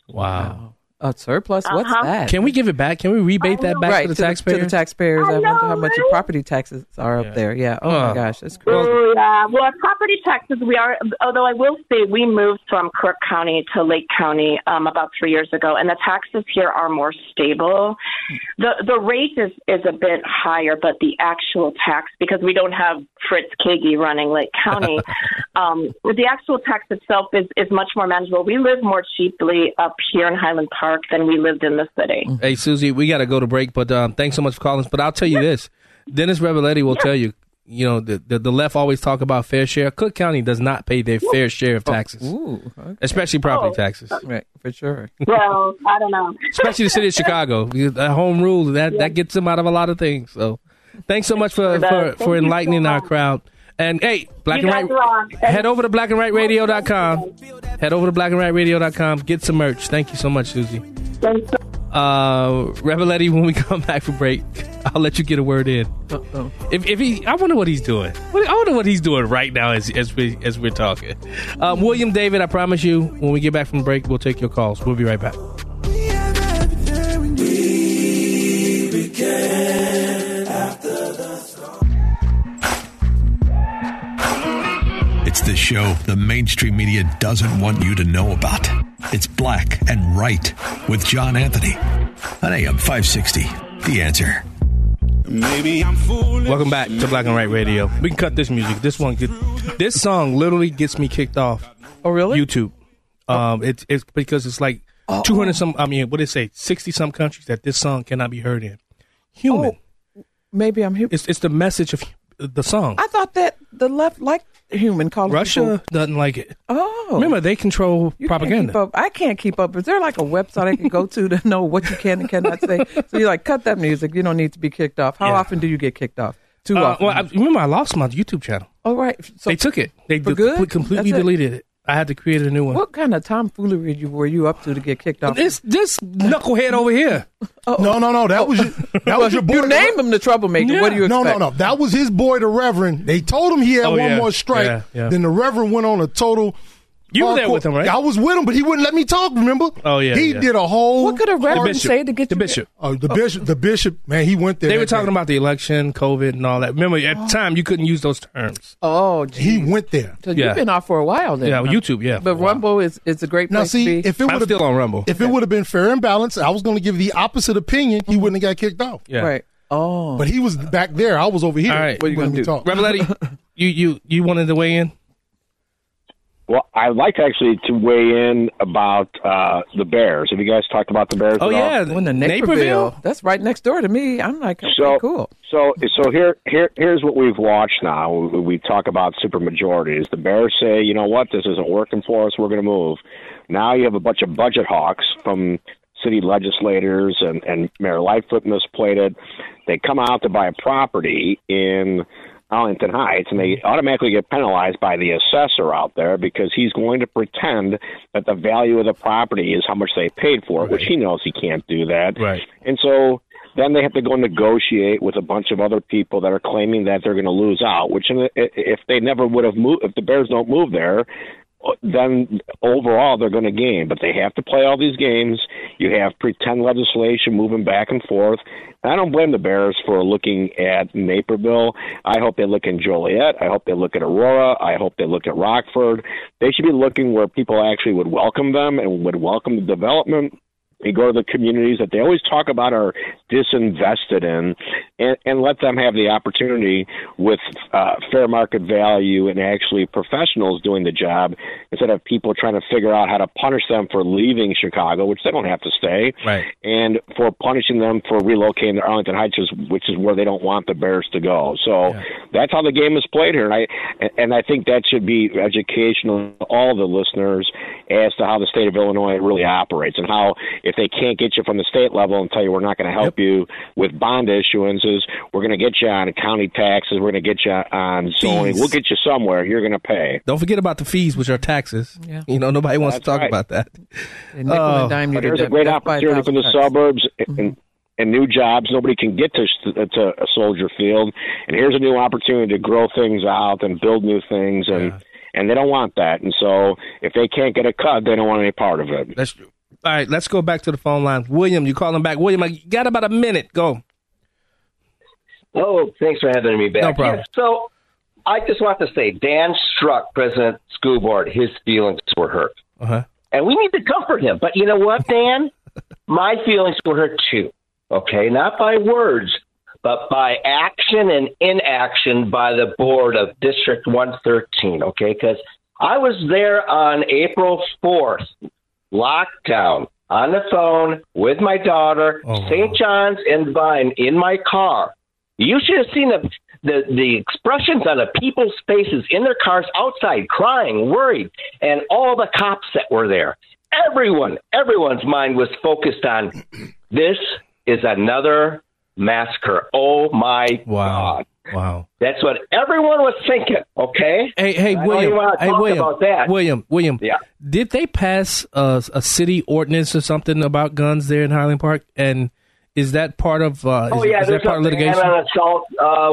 Wow. A surplus? What's that? Can we give it back? Can we rebate that back to the taxpayers? To the taxpayers. I wonder how much your property taxes are up there. Yeah. Oh, my gosh. That's crazy. Well, our property taxes, although I will say we moved from Crook County to Lake County about 3 years ago, and the taxes here are more stable. The rate is a bit higher, but the actual tax, because we don't have Fritz Kagi running Lake County, the actual tax itself is much more manageable. We live more cheaply up here in Highland Park than we lived in the city. Hey, Susie, we got to go to break, but thanks so much for calling us. But I'll tell you this. Dennis Reboletti will tell you, the left always talk about fair share. Cook County does not pay their fair share of taxes, especially property taxes. Right, for sure. Well, I don't know. Especially the city of Chicago. That home rule, that gets them out of a lot of things. So thanks so much for enlightening our crowd. And, hey, head over to BlackAndRightRadio.com. Get some merch. Thank you so much, Susie. Reboletti, when we come back from break, I'll let you get a word in. Uh-oh. I wonder what he's doing. I wonder what he's doing right now as we're talking. William David, I promise you, when we get back from break, we'll take your calls. We'll be right back. It's the show the mainstream media doesn't want you to know about. It's Black and Right with John Anthony on AM 560. The Answer. Maybe I'm foolish. Welcome back to Black and Right Radio. We can cut this music. This song literally gets me kicked off. Oh, really? YouTube. It's because it's like 60-some countries that this song cannot be heard in. Human. Oh, maybe I'm human. It's the message of the song. I thought that the left liked human. Russia doesn't like it. Oh. Remember, they control propaganda. I can't keep up. Is there like a website I can go to know what you can and cannot say? So you're like, cut that music. You don't need to be kicked off. How often do you get kicked off? Too often. Well, I lost my YouTube channel. Oh, right. So they took it. They completely deleted it. I had to create a new one. What kind of tomfoolery were you up to get kicked off? This knucklehead over here. Uh-oh. No. That was your boy. You named him the troublemaker. Yeah. What do you expect? No. That was his boy, the Reverend. They told him he had one more strike. Yeah, yeah. Then the Reverend went on a total... You were there with him, right? I was with him, but he wouldn't let me talk, remember? Oh, yeah. He did a whole... What could a Reverend say to get you... The Bishop. The Bishop, man, he went there. They were talking about the election, COVID, and all that. Remember, at the time, you couldn't use those terms. Oh, geez. He went there. So you've been out for a while then. Yeah, YouTube, yeah. But Rumble is a great place to be. If it I'm still on Rumble. If it would have been fair and balanced, I was going to give the opposite opinion, he wouldn't have got kicked off. Yeah. Right. Oh. But he was back there. I was over here. All right. What are you going to do? Reboletti, you wanted to weigh in? Well, I'd like actually to weigh in about the Bears. Have you guys talked about the Bears? Oh, yeah. When the Naperville. That's right next door to me. I'm like, okay, cool. So here's what we've watched now. We talk about supermajorities. The Bears say, you know what, this isn't working for us. We're going to move. Now you have a bunch of budget hawks from city legislators, and Mayor Lightfoot misplayed it. They come out to buy a property in Arlington Heights, and they automatically get penalized by the assessor out there because he's going to pretend that the value of the property is how much they paid for it, which he knows he can't do that. Right. And so then they have to go negotiate with a bunch of other people that are claiming that they're going to lose out, which if they never would have moved, if the Bears don't move there, then overall they're going to gain. But they have to play all these games. You have pretend legislation moving back and forth. I don't blame the Bears for looking at Naperville. I hope they look in Joliet. I hope they look at Aurora. I hope they look at Rockford. They should be looking where people actually would welcome them and would welcome the development. They go to the communities that they always talk about are disinvested in, and let them have the opportunity with fair market value and actually professionals doing the job instead of people trying to figure out how to punish them for leaving Chicago, which they don't have to stay, right, and for punishing them for relocating to Arlington Heights, which is where they don't want the Bears to go. So that's how the game is played here, and I think that should be educational to all the listeners as to how the state of Illinois really operates and how if they can't get you from the state level and tell you we're not going to help you with bond issuances, we're going to get you on county taxes, we're going to get you on zoning, we'll get you somewhere, you're going to pay. Don't forget about the fees, which are taxes. Yeah. You know, nobody wants to talk about that. And nickel and dime you to death. There's a great opportunity for the suburbs and new jobs. Nobody can get to a Soldier Field. And here's a new opportunity to grow things out and build new things. And they don't want that. And so if they can't get a cut, they don't want any part of it. That's true. All right, let's go back to the phone line. William, you calling back. William, I got about a minute. Go. Oh, thanks for having me back. No problem. Yeah, so I just want to say Dan Strzok, president of the school board, his feelings were hurt. Uh-huh. And we need to comfort him. But you know what, Dan? My feelings were hurt too. Okay, not by words, but by action and inaction by the board of District 113. Okay, because I was there on April 4th. Lockdown on the phone with my daughter, St. John's and Vine in my car. You should have seen the expressions on the people's faces in their cars outside, crying, worried, and all the cops that were there. Everyone's mind was focused on this is another massacre. Oh my God. Wow. That's what everyone was thinking, okay? Hey, William. William. Yeah. Did they pass a city ordinance or something about guns there in Highland Park? And is that part of is that part of litigation? On assault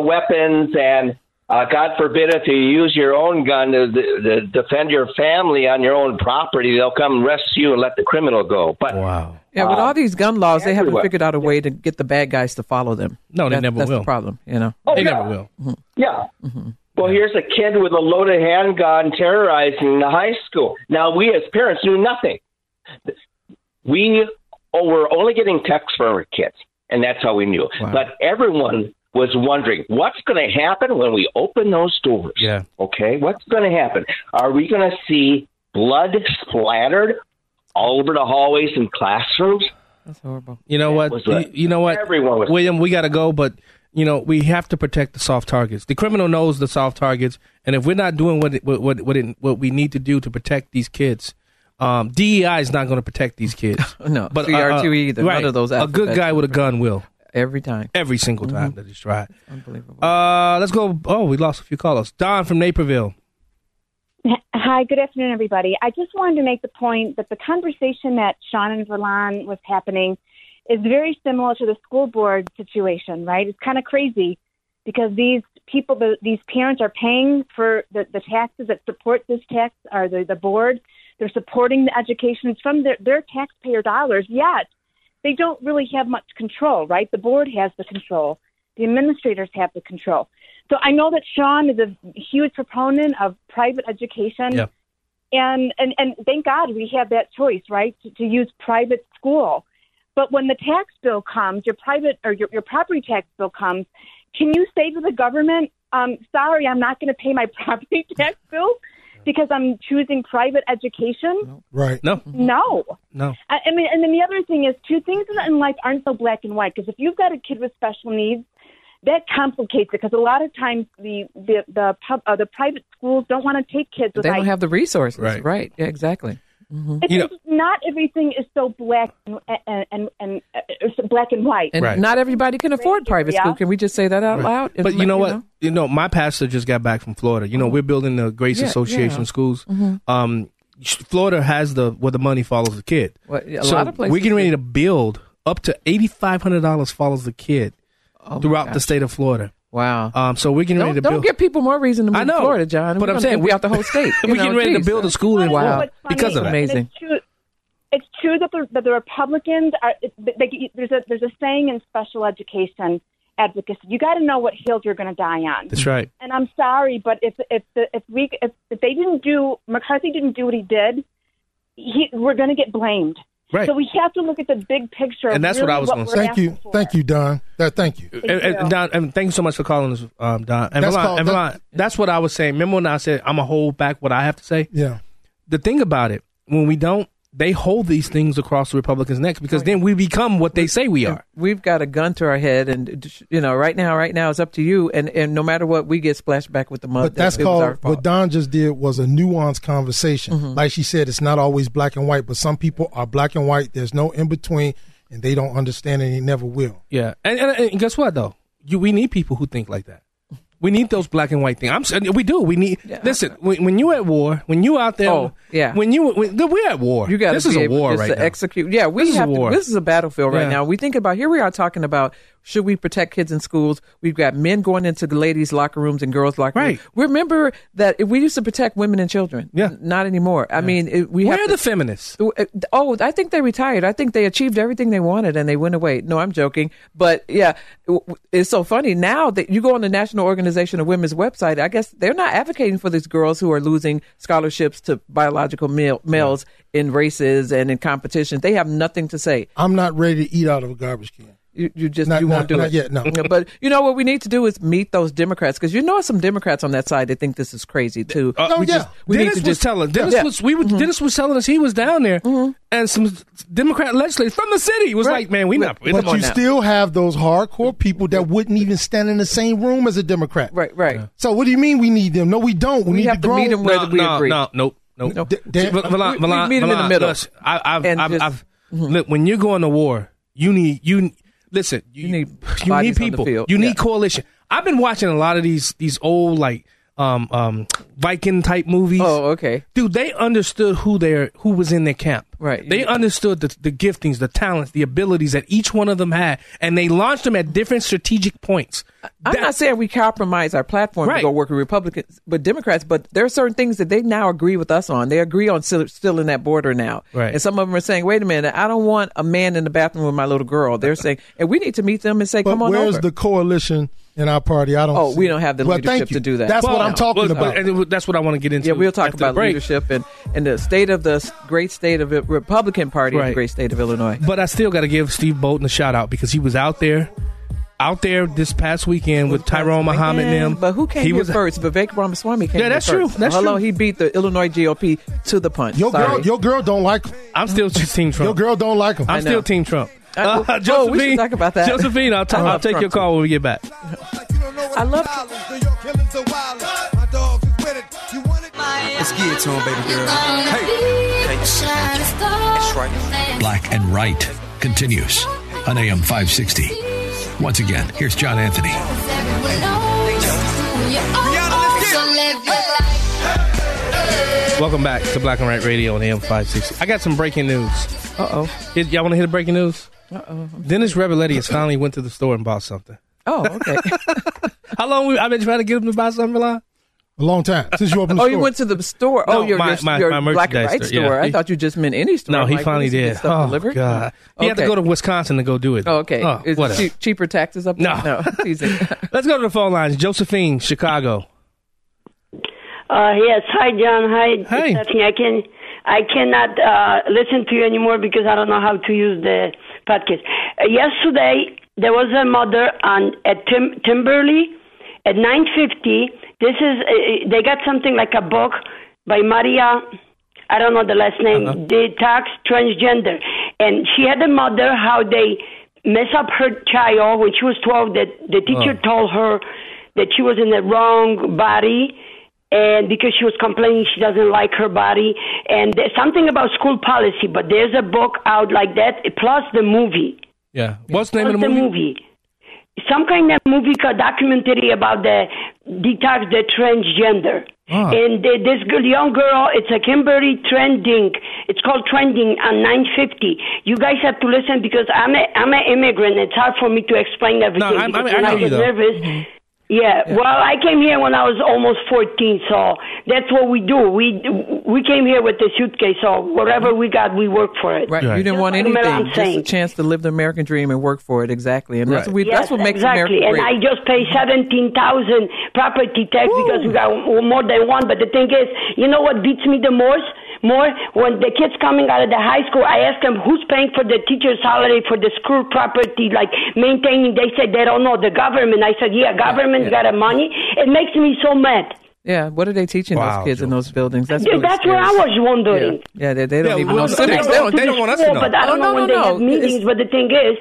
weapons and God forbid if you use your own gun to defend your family on your own property, they'll come and arrest you and let the criminal go. But wow. Yeah, with all these gun laws, they haven't figured out a way to get the bad guys to follow them. No, that's the problem, you know. Oh, they never will. Mm-hmm. Yeah. Mm-hmm. Well, here's a kid with a loaded handgun terrorizing the high school. Now, we as parents knew nothing. We're only getting texts from our kids, and that's how we knew. Wow. But everyone was wondering, what's going to happen when we open those doors? Yeah. Okay, what's going to happen? Are we going to see blood splattered all over the hallways and classrooms? That's horrible. You know what? William, we got to go, but you know we have to protect the soft targets. The criminal knows the soft targets, and if we're not doing what we need to do to protect these kids, DEI is not going to protect these kids. No, but CRTE either. Right, none of those. A good guy with a gun will. Every time. Every single time that he's tried. Unbelievable. Let's go. Oh, we lost a few callers. Don from Naperville. Hi, good afternoon, everybody. I just wanted to make the point that the conversation that Sean and Verlon was happening is very similar to the school board situation, right? It's kind of crazy because these parents are paying for the taxes that support this tax, or the board. They're supporting the education from their taxpayer dollars, yet they don't really have much control, right? The board has the control. The administrators have the control. So I know that Sean is a huge proponent of private education, yeah, and thank God we have that choice, right, to use private school. But when the tax bill comes, your property tax bill comes, can you say to the government, sorry, I'm not going to pay my property tax bill because I'm choosing private education? No. Right. No. I mean, and then the other thing is, too, things in life aren't so black and white, because if you've got a kid with special needs, that complicates it, because a lot of times the private schools don't want to take kids. They don't have the resources, right? Yeah, exactly. Mm-hmm. Not everything is so black and black and white, and not everybody can afford private school. Can we just say that out loud? But my pastor just got back from Florida. You know, we're building the Grace Association schools. Mm-hmm. Florida has where the money follows the kid. Well, a lot of places. We're getting ready to build up to $8,500 follows the kid throughout the state of Florida. Wow. So we're getting ready to build. Don't give people more reason to move to Florida, John. But I'm saying we're out the whole state. We're getting ready to build a school in Florida because of that. Amazing. It's true that the Republicans are. There's a saying in special education advocacy: you got to know what hill you're going to die on. That's right. And I'm sorry, but if McCarthy didn't do what he did, we're going to get blamed. Right. So we have to look at the big picture. And that's really what I was going to say. Thank you, Don. Thank you. And Don, and thank you so much for calling us, Don. And Valon, that's what I was saying. Remember when I said I'm gonna hold back what I have to say? Yeah. The thing about it, when we don't. They hold these things across the Republicans' necks because then we become what they say we are. We've got a gun to our head, and right now it's up to you. And no matter what, we get splashed back with the mud. But that's called what Don just did was a nuanced conversation. Mm-hmm. Like she said, it's not always black and white, but some people are black and white. There's no in between, and they don't understand, and they never will. Yeah, and guess what though? We need people who think like that. We need those black and white things. We do. We need. Yeah. Listen, when you're at war, when you out there, we're at war. You got this is a war right now. Execute. Yeah, we have to. This is a battlefield right now. We think about here. We are talking about should we protect kids in schools? We've got men going into the ladies' locker rooms and girls' locker rooms. Remember that we used to protect women and children. Yeah, not anymore. I mean, where are the feminists? Oh, I think they retired. I think they achieved everything they wanted and they went away. No, I'm joking. But yeah, it's so funny now that you go on the National Organization of Women's website, I guess they're not advocating for these girls who are losing scholarships to biological males in races and in competition. They have nothing to say. I'm not ready to eat out of a garbage can. You won't do it yet. No, but you know what we need to do is meet those Democrats because you know some Democrats on that side that think this is crazy too. Dennis was telling us he was down there, mm-hmm. and some Democrat legislators from the city was like, "Man, we not." But you still have those hardcore people that wouldn't even stand in the same room as a Democrat. Right. Yeah. So what do you mean we need them? No, we don't. We need have to meet them where we agree. No. We meet them in the middle. Look, when you're going to war, you need. Listen, you need people. You need coalition. I've been watching a lot of these old like Viking type movies. Oh, okay. Dude, they understood who was in their camp. Right. They understood the giftings, the talents, the abilities that each one of them had, and they launched them at different strategic points. I'm not saying we compromise our platform to go work with Republicans, but Democrats, but there are certain things that they now agree with us on. They agree on still in that border now. Right. And some of them are saying, wait a minute, I don't want a man in the bathroom with my little girl. They're saying, and we need to meet them and say, come on over. Where's the coalition in our party? We don't have the leadership to do that. That's what I'm talking about. And that's what I want to get into. Yeah, we'll talk about leadership and the state of the great state of Republican Party in the great state of Illinois. But I still got to give Steve Bolden a shout out because he was out there this past weekend with Tyrone Muhammad and them. But who came first? Vivek Ramaswamy came first. True. That's true. He beat the Illinois GOP to the punch. Your girl don't like him. I'm still team Trump. Your girl don't like him. I'm still team Trump. Josephine, we should talk about that. Josephine, I'll take Trump your call when we get back. I love Let's get it to him, baby girl. Hey. That's right. Black and Right continues on AM 560. Once again, here's John Anthony. Welcome back to Black and Right Radio on AM 560. I got some breaking news. Uh-oh. Y'all want to hear the breaking news? Uh-oh. Dennis Reboletti has finally went to the store and bought something. Oh, okay. How long I've been trying to get him to buy something, Valon? A long time since you opened the store. Oh, you went to the store. No, your Black and Right store. Yeah. I thought you just meant any store. No, he finally did. Oh, delivered? God. He had to go to Wisconsin to go do it. Oh, okay. Oh, is it cheaper taxes up there? No. Let's go to the phone lines. Josephine, Chicago. Yes. Hi, John. Hi, Stephanie. I cannot listen to you anymore because I don't know how to use the podcast. Yesterday, there was a mother at Timberley at 9:50. This is, they got something like a book by Maria, I don't know the last name, Detox Transgender. And she had a mother how they mess up her child, which was 12, that the teacher told her that she was in the wrong body and because she was complaining she doesn't like her body. And there's something about school policy, but there's a book out like that, plus the movie. Yeah. What's the name of the movie? Some kind of movie documentary about the detox, the transgender. Oh. And this young girl, it's a Kimberly Trending. It's called Trending on 950. You guys have to listen because I'm an immigrant. It's hard for me to explain everything. No, I get nervous. Yeah, well, I came here when I was almost 14, so that's what we do. We came here with the suitcase, so whatever we got, we work for it. Right, you didn't want anything, just a chance to live the American dream and work for it, exactly. And right. That's what makes America great. And I just pay $17,000 property tax because we got more than one. But the thing is, you know what beats me the most? When the kids coming out of the high school, I asked them who's paying for the teacher's salary, for the school property, like maintaining. They said they don't know, the government. I said, government got the money. It makes me so mad. Yeah, what are they teaching those kids in those buildings? That's what I was wondering. Yeah, they don't even know. They don't want us to know. But I don't know when they have meetings. But the thing is,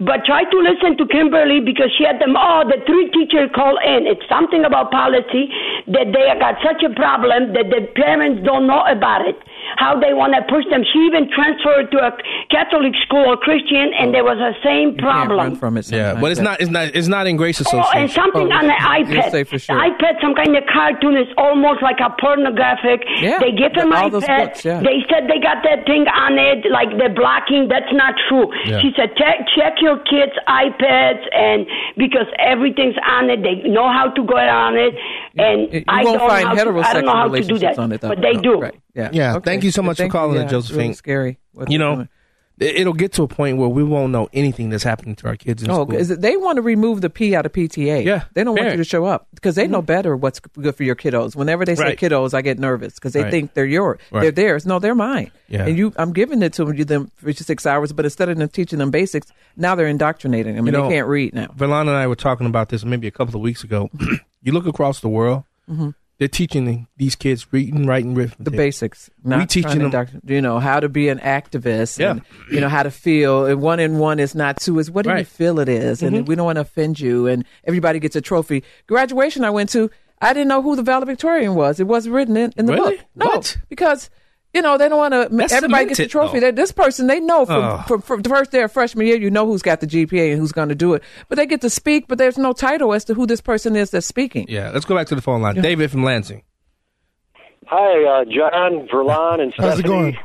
but try to listen to Kimberly, because she had them all. The three teachers call in. It's something about policy that they got such a problem that the parents don't know about it, how they want to push them. She even transferred to a Catholic school or Christian, and there was the same problem. Can't run from it sometimes. Yeah, but it's not in Grace Association. Oh, and something on the iPad. For sure. The iPad, some kind of cartoon, is almost like a pornographic. Yeah, they give them iPad. Books, They said they got that thing on it, like they're blocking. That's not true. Yeah. She said, check your kids' iPads, and because everything's on it, they know how to go on it, and I don't know how to do that, but they do. Right. Yeah. Okay. Thank you so much for calling it, Josephine. Really scary. It'll get to a point where we won't know anything that's happening to our kids in school. Is it, they want to remove the P out of PTA. Yeah, they don't want you to show up because they know better what's good for your kiddos. Whenever they say kiddos, I get nervous because they think they're theirs. No, they're mine. Yeah. And I'm giving it to them for 6 hours, but instead of them teaching them basics, now they're indoctrinating them. They can't read now. Valana and I were talking about this maybe a couple of weeks ago. You look across the world. Mm-hmm. They're teaching these kids reading, writing, arithmetic. The basics. We're teaching them, how to be an activist. Yeah. And, how to feel. And 1 and 1 is not 2. It's what do you feel it is? Mm-hmm. And we don't want to offend you. And everybody gets a trophy. Graduation I went to, I didn't know who the valedictorian was. It wasn't written in the book. No, what? Because... they don't want to. Everybody gets a trophy. This person, they know from the first day of freshman year, you know who's got the GPA and who's going to do it. But they get to speak, but there's no title as to who this person is that's speaking. Yeah, let's go back to the phone line. Yeah. David from Lansing. Hi, John, Verlon, and Stephanie. How's it going?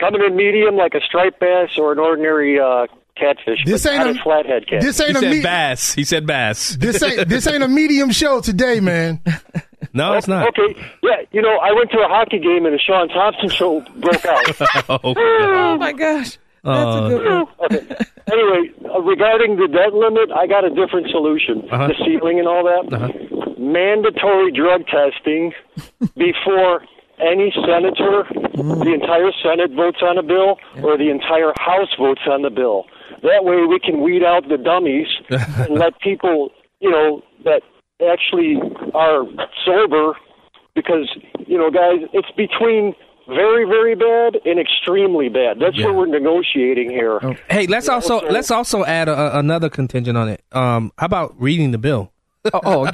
Coming in medium like a striped bass or an ordinary catfish. This ain't a flathead catfish. Bass. He said bass. This ain't a medium show today, man. No, it's not. Okay. Yeah, I went to a hockey game and the Sean Thompson show broke out. Oh, my gosh. That's a good one. Okay. Anyway, regarding the debt limit, I got a different solution. Uh-huh. The ceiling and all that. Uh-huh. Mandatory drug testing before any senator, the entire Senate votes on a bill or the entire House votes on the bill. That way we can weed out the dummies and let people, that actually are sober, because, guys, it's between very, very bad and extremely bad. That's what we're negotiating here. Okay. Hey, let's also add another contingent on it. How about reading the bill?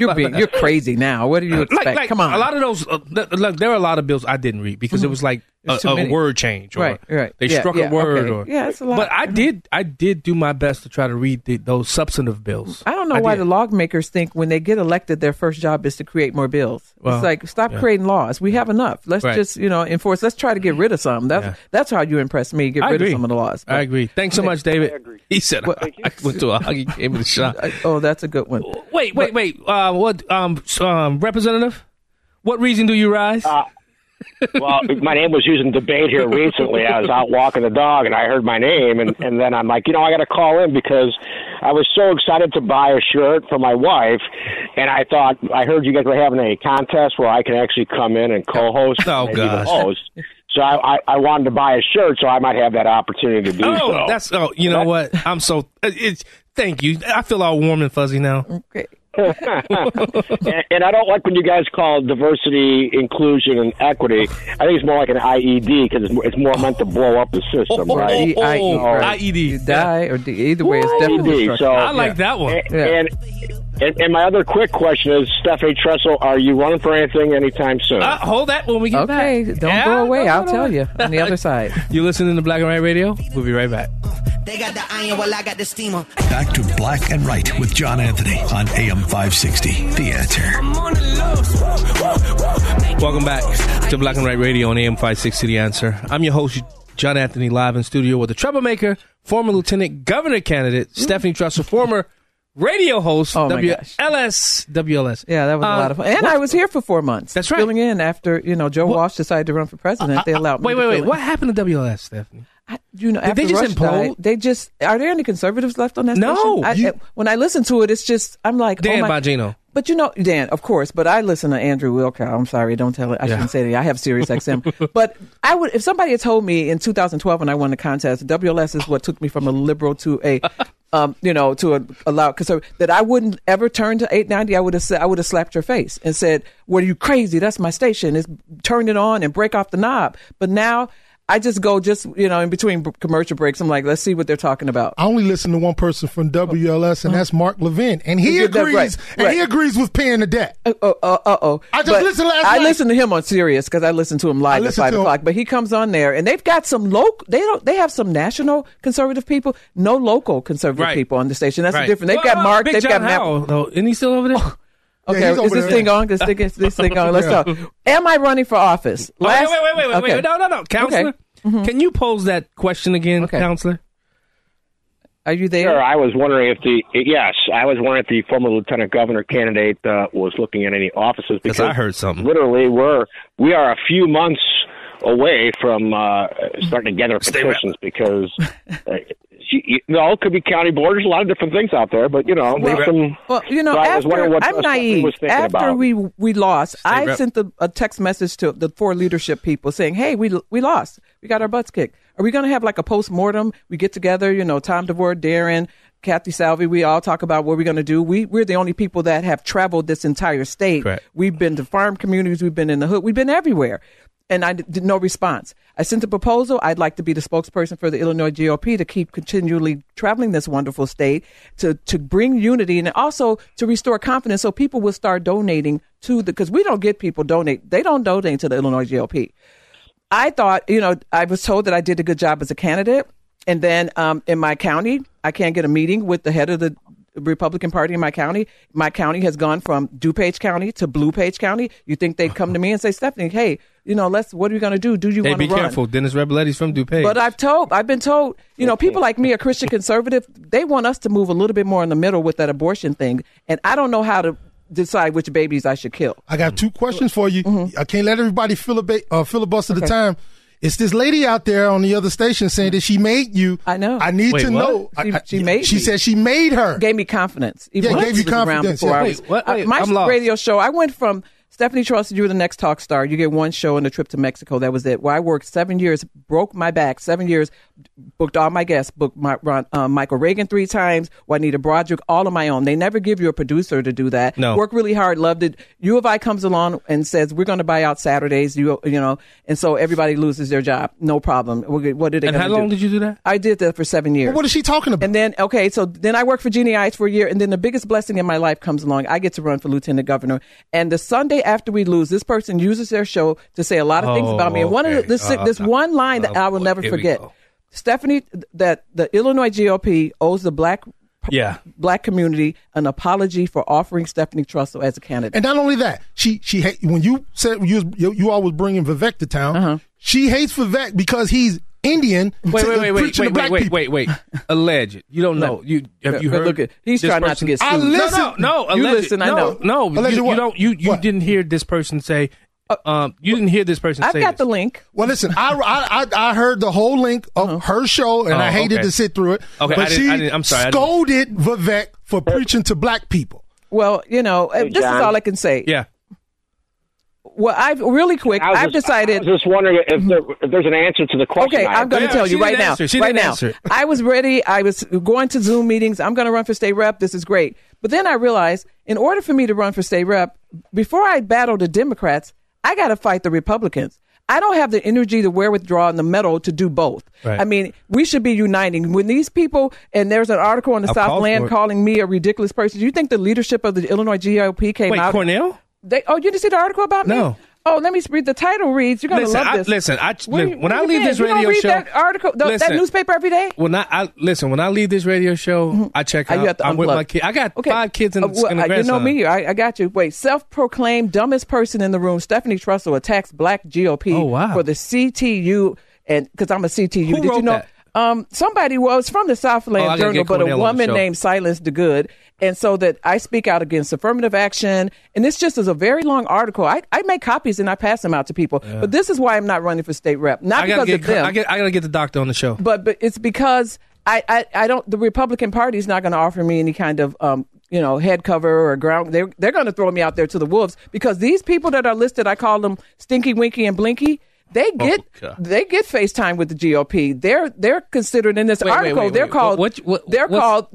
You're crazy now. What do you expect? Come on. A lot of those, there are a lot of bills I didn't read because it was like a word change, or they struck a word, or it's a lot. But I did do my best to try to read those substantive bills. I don't know why the lawmakers think when they get elected, their first job is to create more bills. Well, it's like stop creating laws. We have enough. Let's just enforce. Let's try to get rid of some. That's how you impress me. Get rid of some of the laws. But, I agree. Thanks so much, David. I agree. He said I went to a hockey game with a shot. Oh, that's a good one. Wait. What representative? What reason do you rise? Well, my name was used in debate here recently. I was out walking the dog, and I heard my name, and then I'm like, I got to call in because I was so excited to buy a shirt for my wife, and I thought I heard you guys were having a contest where I can actually come in and co-host. Oh, gosh. Host. So I wanted to buy a shirt, so I might have that opportunity to do so. What? I'm so thank you. I feel all warm and fuzzy now. Okay. And I don't like when you guys call diversity, inclusion, and equity. I think it's more like an IED because it's more meant to blow up the system, right? IED. You die or either way, it's definitely destructive. So, I like that one. And my other quick question is, Stephanie Trussell, are you running for anything anytime soon? Hold that when we get back. Okay, don't go away. I'll tell you on the other side. You're listening to Black and Right Radio. We'll be right back. They got the iron while I got the steamer. Back to Black and Right with John Anthony on AM 560. The Answer. Welcome back to Black and Right Radio on AM 560. The Answer. I'm your host, John Anthony, live in studio with the troublemaker, former lieutenant governor candidate, Stephanie Trussell, former radio host, WLS. Yeah, that was a lot of fun. And I was here for 4 months. That's right. Filling in after, Joe Walsh decided to run for president. They allowed me to fill in. What happened to WLS, Stephanie? After they just Rush implode? Died, they just, are there any conservatives left on that station? No. When I listen to it, it's just, I'm like, Dan Bongino. But Dan, of course, but I listen to Andrew Wilkow. I'm sorry, don't tell it. I shouldn't say that. I have Sirius XM. But I would, if somebody had told me in 2012 when I won the contest, WLS is what took me from a liberal to a, to a loud conservative, that I wouldn't ever turn to 890, I would have slapped your face and said, "Were you crazy? That's my station. It's turn it on and break off the knob." But now, I just go in between commercial breaks. I'm like, let's see what they're talking about. I only listen to one person from WLS, and that's Mark Levin, and he agrees. Right. And he agrees with paying the debt. I listened to him on Sirius because I listened to him live at 5 o'clock. But he comes on there, and they've got some local. They have some national conservative people, no local conservative people on the station. That's the difference. They've got Mark. They've got Matt. Isn't he still over there? Okay, yeah, is this thing on? This thing on. Let's talk. Am I running for office? Wait. No. Counselor, can you pose that question again, Counselor? Are you there? Sure. I was wondering if the former lieutenant governor candidate was looking at any offices, because I heard something. Literally, we are a few months away from starting to gather petitions because. It could be county borders, a lot of different things out there, but I'm naive. After we lost, I sent a text message to the four leadership people saying, "Hey, we lost. We got our butts kicked. Are we going to have like a post-mortem? We get together, Tom DeVore, Darin, Kathy Salvey, we all talk about what we're going to do. We're the only people that have traveled this entire state. Correct. We've been to farm communities, we've been in the hood, we've been everywhere." And I did no response. I sent a proposal. I'd like to be the spokesperson for the Illinois GOP to keep continually traveling this wonderful state, to bring unity and also to restore confidence so people will start donating because we don't get people donate. They don't donate to the Illinois GOP. I thought, I was told that I did a good job as a candidate. And then in my county, I can't get a meeting with the head of the Republican Party in my county. My county has gone from DuPage County to BluePage County. You think they'd come to me and say, "Stephanie, hey, what are you going to do? Do you want to run?" Hey, be careful. Dennis Reboletti's from DuPage. But I've been told, people like me, a Christian conservative, they want us to move a little bit more in the middle with that abortion thing. And I don't know how to decide which babies I should kill. I got two questions for you. Mm-hmm. I can't let everybody filibuster the time. It's this lady out there on the other station saying that she made you. I know. I need to know. She made. She said she made her. Gave me confidence. Gave you confidence. Yeah. My radio show, I went from Stephanie Trussell, you were the next talk star. You get one show and a trip to Mexico. That was it. Where I worked 7 years, broke my back 7 years, booked all my guests, booked my Michael Reagan 3 times, Juanita Broderick, all of my own. They never give you a producer to do that. No. Work really hard, loved it. U of I comes along and says, "We're going to buy out Saturdays," and so everybody loses their job. No problem. What did they And how long did you do that? I did that for 7 years. Well, what is she talking about? And then, I worked for Jeannie Ives for a year, and then the biggest blessing in my life comes along. I get to run for lieutenant governor. And the Sunday after we lose, this person uses their show to say a lot of things about me. And one of this one line that I will never forget. Stephanie, that the Illinois GOP owes the black community an apology for offering Stephanie Trussell as a candidate. And not only that, she when you said you all was bringing Vivek to town, she hates Vivek because he's Indian. Wait. Alleged. You don't know. You heard? Look, he's trying not to get sued. I listen. No. Alleged. You listen. I know. No. You didn't hear this person say. I've got the link. Well, listen, I heard the whole link of her show, and I hated to sit through it. Okay, but I'm sorry. Scolded Vivek for preaching to black people. Well, this is all I can say. Yeah. Well, I've decided. I was just wondering if there's an answer to the question. Okay, I'm going to tell you right now. I was ready. I was going to Zoom meetings. I'm going to run for state rep. This is great. But then I realized, in order for me to run for state rep, before I battle the Democrats, I got to fight the Republicans. I don't have the energy, the wherewithal, and the mettle to do both. Right. I mean, we should be uniting. When these people, and there's an article on the Southland calling me a ridiculous person. Do you think the leadership of the Illinois GOP came out? Wait, Cornell? You didn't see the article about me? No. Oh, let me read. The title reads, you're going to love this. When I leave this radio show, that newspaper every day? When I leave this radio show, I check out. I'm with my kid. I got 5 kids and a grandson. You know me. I got you. Wait, self-proclaimed dumbest person in the room, Stephanie Trussell attacks black GOP for the CTU, and because I'm a CTU. Who wrote that? Somebody was from the Southland Journal, but a woman named Silence the Good. And so that I speak out against affirmative action. And this just is a very long article. I make copies and I pass them out to people. Yeah. But this is why I'm not running for state rep. Not because of them. I got to get the doctor on the show. But it's because I don't. The Republican Party is not going to offer me any kind of head cover or ground. They're going to throw me out there to the wolves, because these people that are listed, I call them Stinky, Winky, and Blinky. They get FaceTime with the GOP. They're considered in this article. They're called the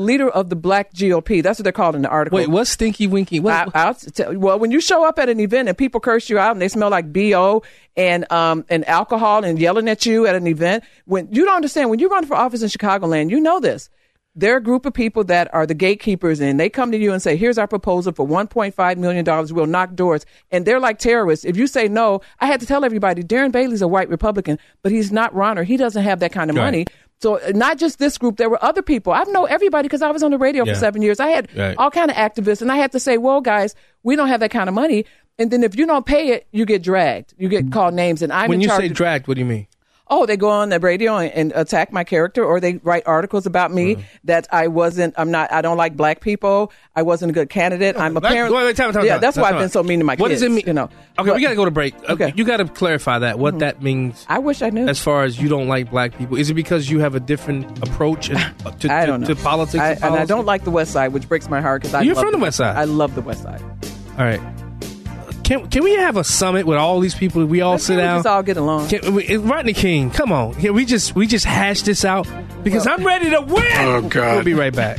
leader of the black GOP. That's what they're called in the article. Wait, what's Stinky Winky? I'll tell you. Well, when you show up at an event and people curse you out and they smell like BO and alcohol and yelling at you at an event, when you don't understand, when you run for office in Chicagoland, you know this. They're a group of people that are the gatekeepers, and they come to you and say, here's our proposal for $1.5 million. We'll knock doors. And they're like terrorists. If you say no, I had to tell everybody, Darren Bailey's a white Republican, but he's not Ron, or he doesn't have that kind of money. So not just this group. There were other people. I know everybody because I was on the radio for 7 years. I had all kind of activists, and I had to say, well, guys, we don't have that kind of money. And then if you don't pay it, you get dragged. You get called names. And I'm When you say dragged, what do you mean? Oh, they go on the radio and attack my character, or they write articles about me that I don't like black people. I wasn't a good candidate. I'm a parent. That's why I've been so mean to my kids. What does it mean? We got to go to break. Okay. You got to clarify that, what that means. I wish I knew. As far as you don't like black people, is it because you have a different approach to politics? And I don't like the West Side, which breaks my heart, because you're from the West Side. I love the West Side. All right. Can we have a summit with all these people? We all sit down. Let's all get along. Rodney King, come on. Can we just hash this out? Because I'm ready to win. Oh, God. We'll be right back.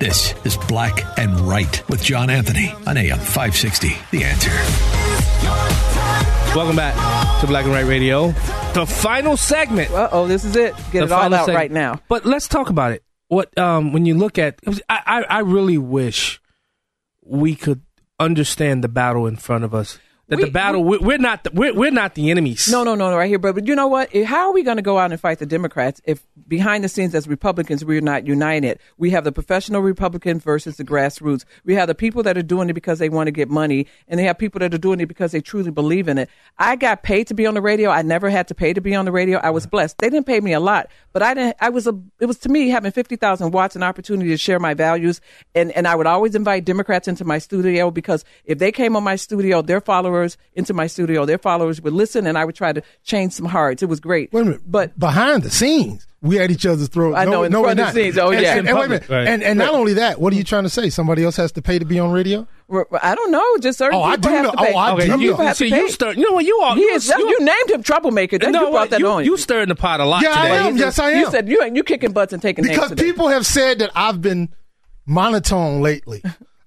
This is Black and Right with John Anthony on AM 560. The Answer. Welcome back to Black and Right Radio. The final segment. Uh-oh, this is it. Get it all out right now. But let's talk about it. What when you look at... I really wish... we could understand the battle in front of us. We're not the enemies. No, right here. But you know what? How are we going to go out and fight the Democrats if behind the scenes as Republicans, we're not united? We have the professional Republican versus the grassroots. We have the people that are doing it because they want to get money, and they have people that are doing it because they truly believe in it. I got paid to be on the radio. I never had to pay to be on the radio. I was blessed. They didn't pay me a lot, but it was, to me, having 50,000 watts an opportunity to share my values. And I would always invite Democrats into my studio, because if they came on my studio, their followers would listen, and I would try to change some hearts. It was great. Wait a minute. But behind the scenes, we had each other's throat. I know, no, in front of the scenes. Oh, yeah. And wait a minute. Right. And not only that, what are you trying to say? Somebody else has to pay to be on radio? I don't know. Just certain people have to pay. You know what? You named him troublemaker. Then you brought that on. You stirring the pot a lot today. Yeah, I am. Yes, I am. You said you kicking butts and taking names. Because people have said that I've been monotone lately.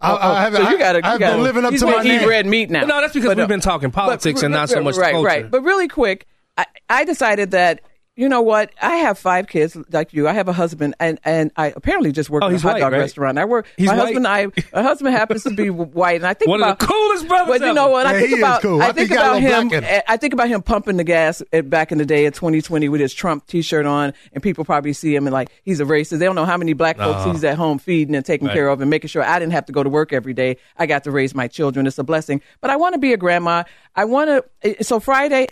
I've been living up to my name. He's red meat now. But no, that's because we've been talking politics and not so much culture. Right. But really quick, I decided that, you know what? I have 5 kids like you. I have a husband, and I apparently just work in a hot dog restaurant. My husband happens to be white, and I think one of the coolest brothers. But you know what? I think about him pumping the gas back in the day at 2020 with his Trump T-shirt on, and people probably see him and like he's a racist. They don't know how many black folks he's at home feeding and taking care of, and making sure I didn't have to go to work every day. I got to raise my children. It's a blessing. But I want to be a grandma. So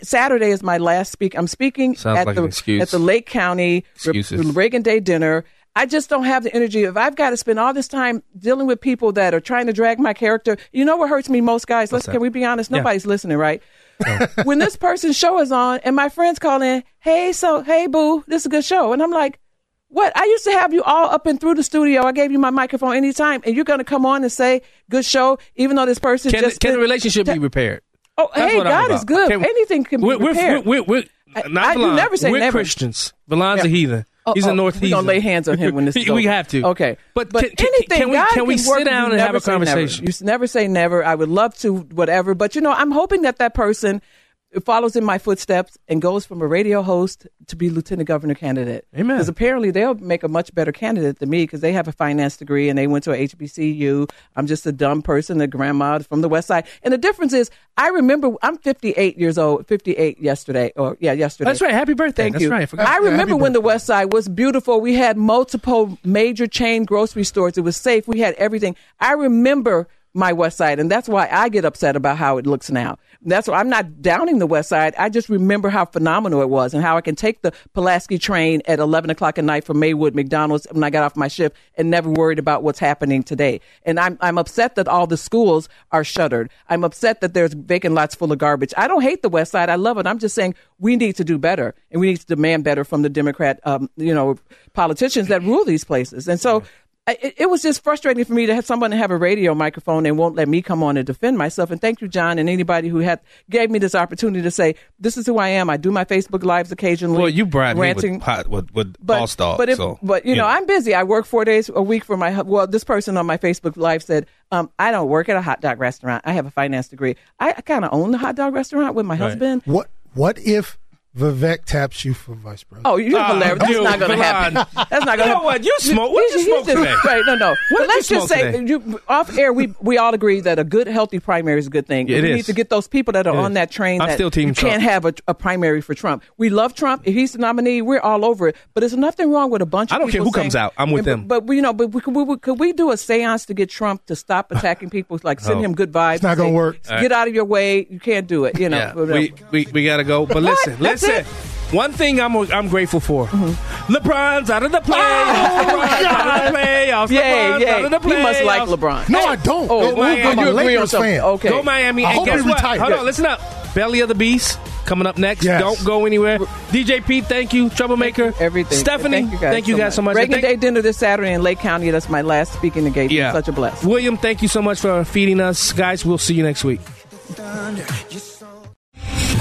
Saturday is my last speak. I'm speaking at the Lake County Reagan Day dinner. I just don't have the energy. If I've got to spend all this time dealing with people that are trying to drag my character, you know what hurts me most, guys? Can we be honest? Nobody's listening, right? No. When this person's show is on and my friends call in, hey, boo, this is a good show. And I'm like, what? I used to have you all up and through the studio. I gave you my microphone anytime, and you're going to come on and say, good show, even though this person Can the relationship be repaired? Oh, God is good. Anything can be repaired. You never say never. We're Christians. Velan's a heathen. He's a North heathen. We're going to lay hands on him when this is over. We have to. Okay. But anything, can we sit down and have a conversation? You never say never. I would love to, whatever. But, I'm hoping that person follows in my footsteps and goes from a radio host to be lieutenant governor candidate. Amen. Because apparently they'll make a much better candidate than me, because they have a finance degree and they went to a HBCU. I'm just a dumb person, a grandma from the West Side. And the difference is, I remember I'm 58 years old, 58 yesterday. Yesterday. That's right. Happy birthday. Thank you. That's right. I remember when the West Side was beautiful. We had multiple major chain grocery stores. It was safe. We had everything. I remember my West Side. And that's why I get upset about how it looks now. That's why I'm not downing the West Side. I just remember how phenomenal it was and how I can take the Pulaski train at 11 o'clock at night from Maywood McDonald's when I got off my shift and never worried about what's happening today. And I'm upset that all the schools are shuttered. I'm upset that there's vacant lots full of garbage. I don't hate the West Side. I love it. I'm just saying we need to do better and we need to demand better from the Democrat, politicians that rule these places. And so it was just frustrating for me to have someone have a radio microphone and won't let me come on and defend myself. And thank you, John, and anybody who gave me this opportunity to say, this is who I am. I do my Facebook Lives occasionally. Well, you bribed ranting, me with ball stall. But, I'm busy. I work 4 days a week for my... Well, this person on my Facebook Live said, I don't work at a hot dog restaurant. I have a finance degree. I kind of own the hot dog restaurant with my husband. What if... Vivek taps you for vice president. Oh, you're hilarious. That's not going to happen. That's not going to happen. You know what? You smoke. What did you smoke today? Right, no. But let's just say, off air, we all agree that a good, healthy primary is a good thing. Yeah, we need to get those people that are on that train that you Trump. Can't have a primary for Trump. We love Trump. If he's the nominee, we're all over it. But there's nothing wrong with a bunch of people. I don't care who comes out. I'm with them. But could we do a seance to get Trump to stop attacking people, like send him good vibes? It's not going to work. Get out of your way. You can't do it. We got to go. But listen. One thing I'm grateful for. Mm-hmm. LeBron's out of the playoffs. Out of the playoffs. You must like LeBron. No, I don't. I'm a Lakers fan. Okay. Go Miami. And guess what? Hold on, listen up. Belly of the Beast coming up next. Yes. Don't go anywhere. DJ Pete, thank you. Troublemaker. Thank you, everything. Stephanie, thank you guys so much. Reagan Day dinner this Saturday in Lake County. That's my last speaking engagement. Yeah. Such a bless. William, thank you so much for feeding us. Guys, we'll see you next week.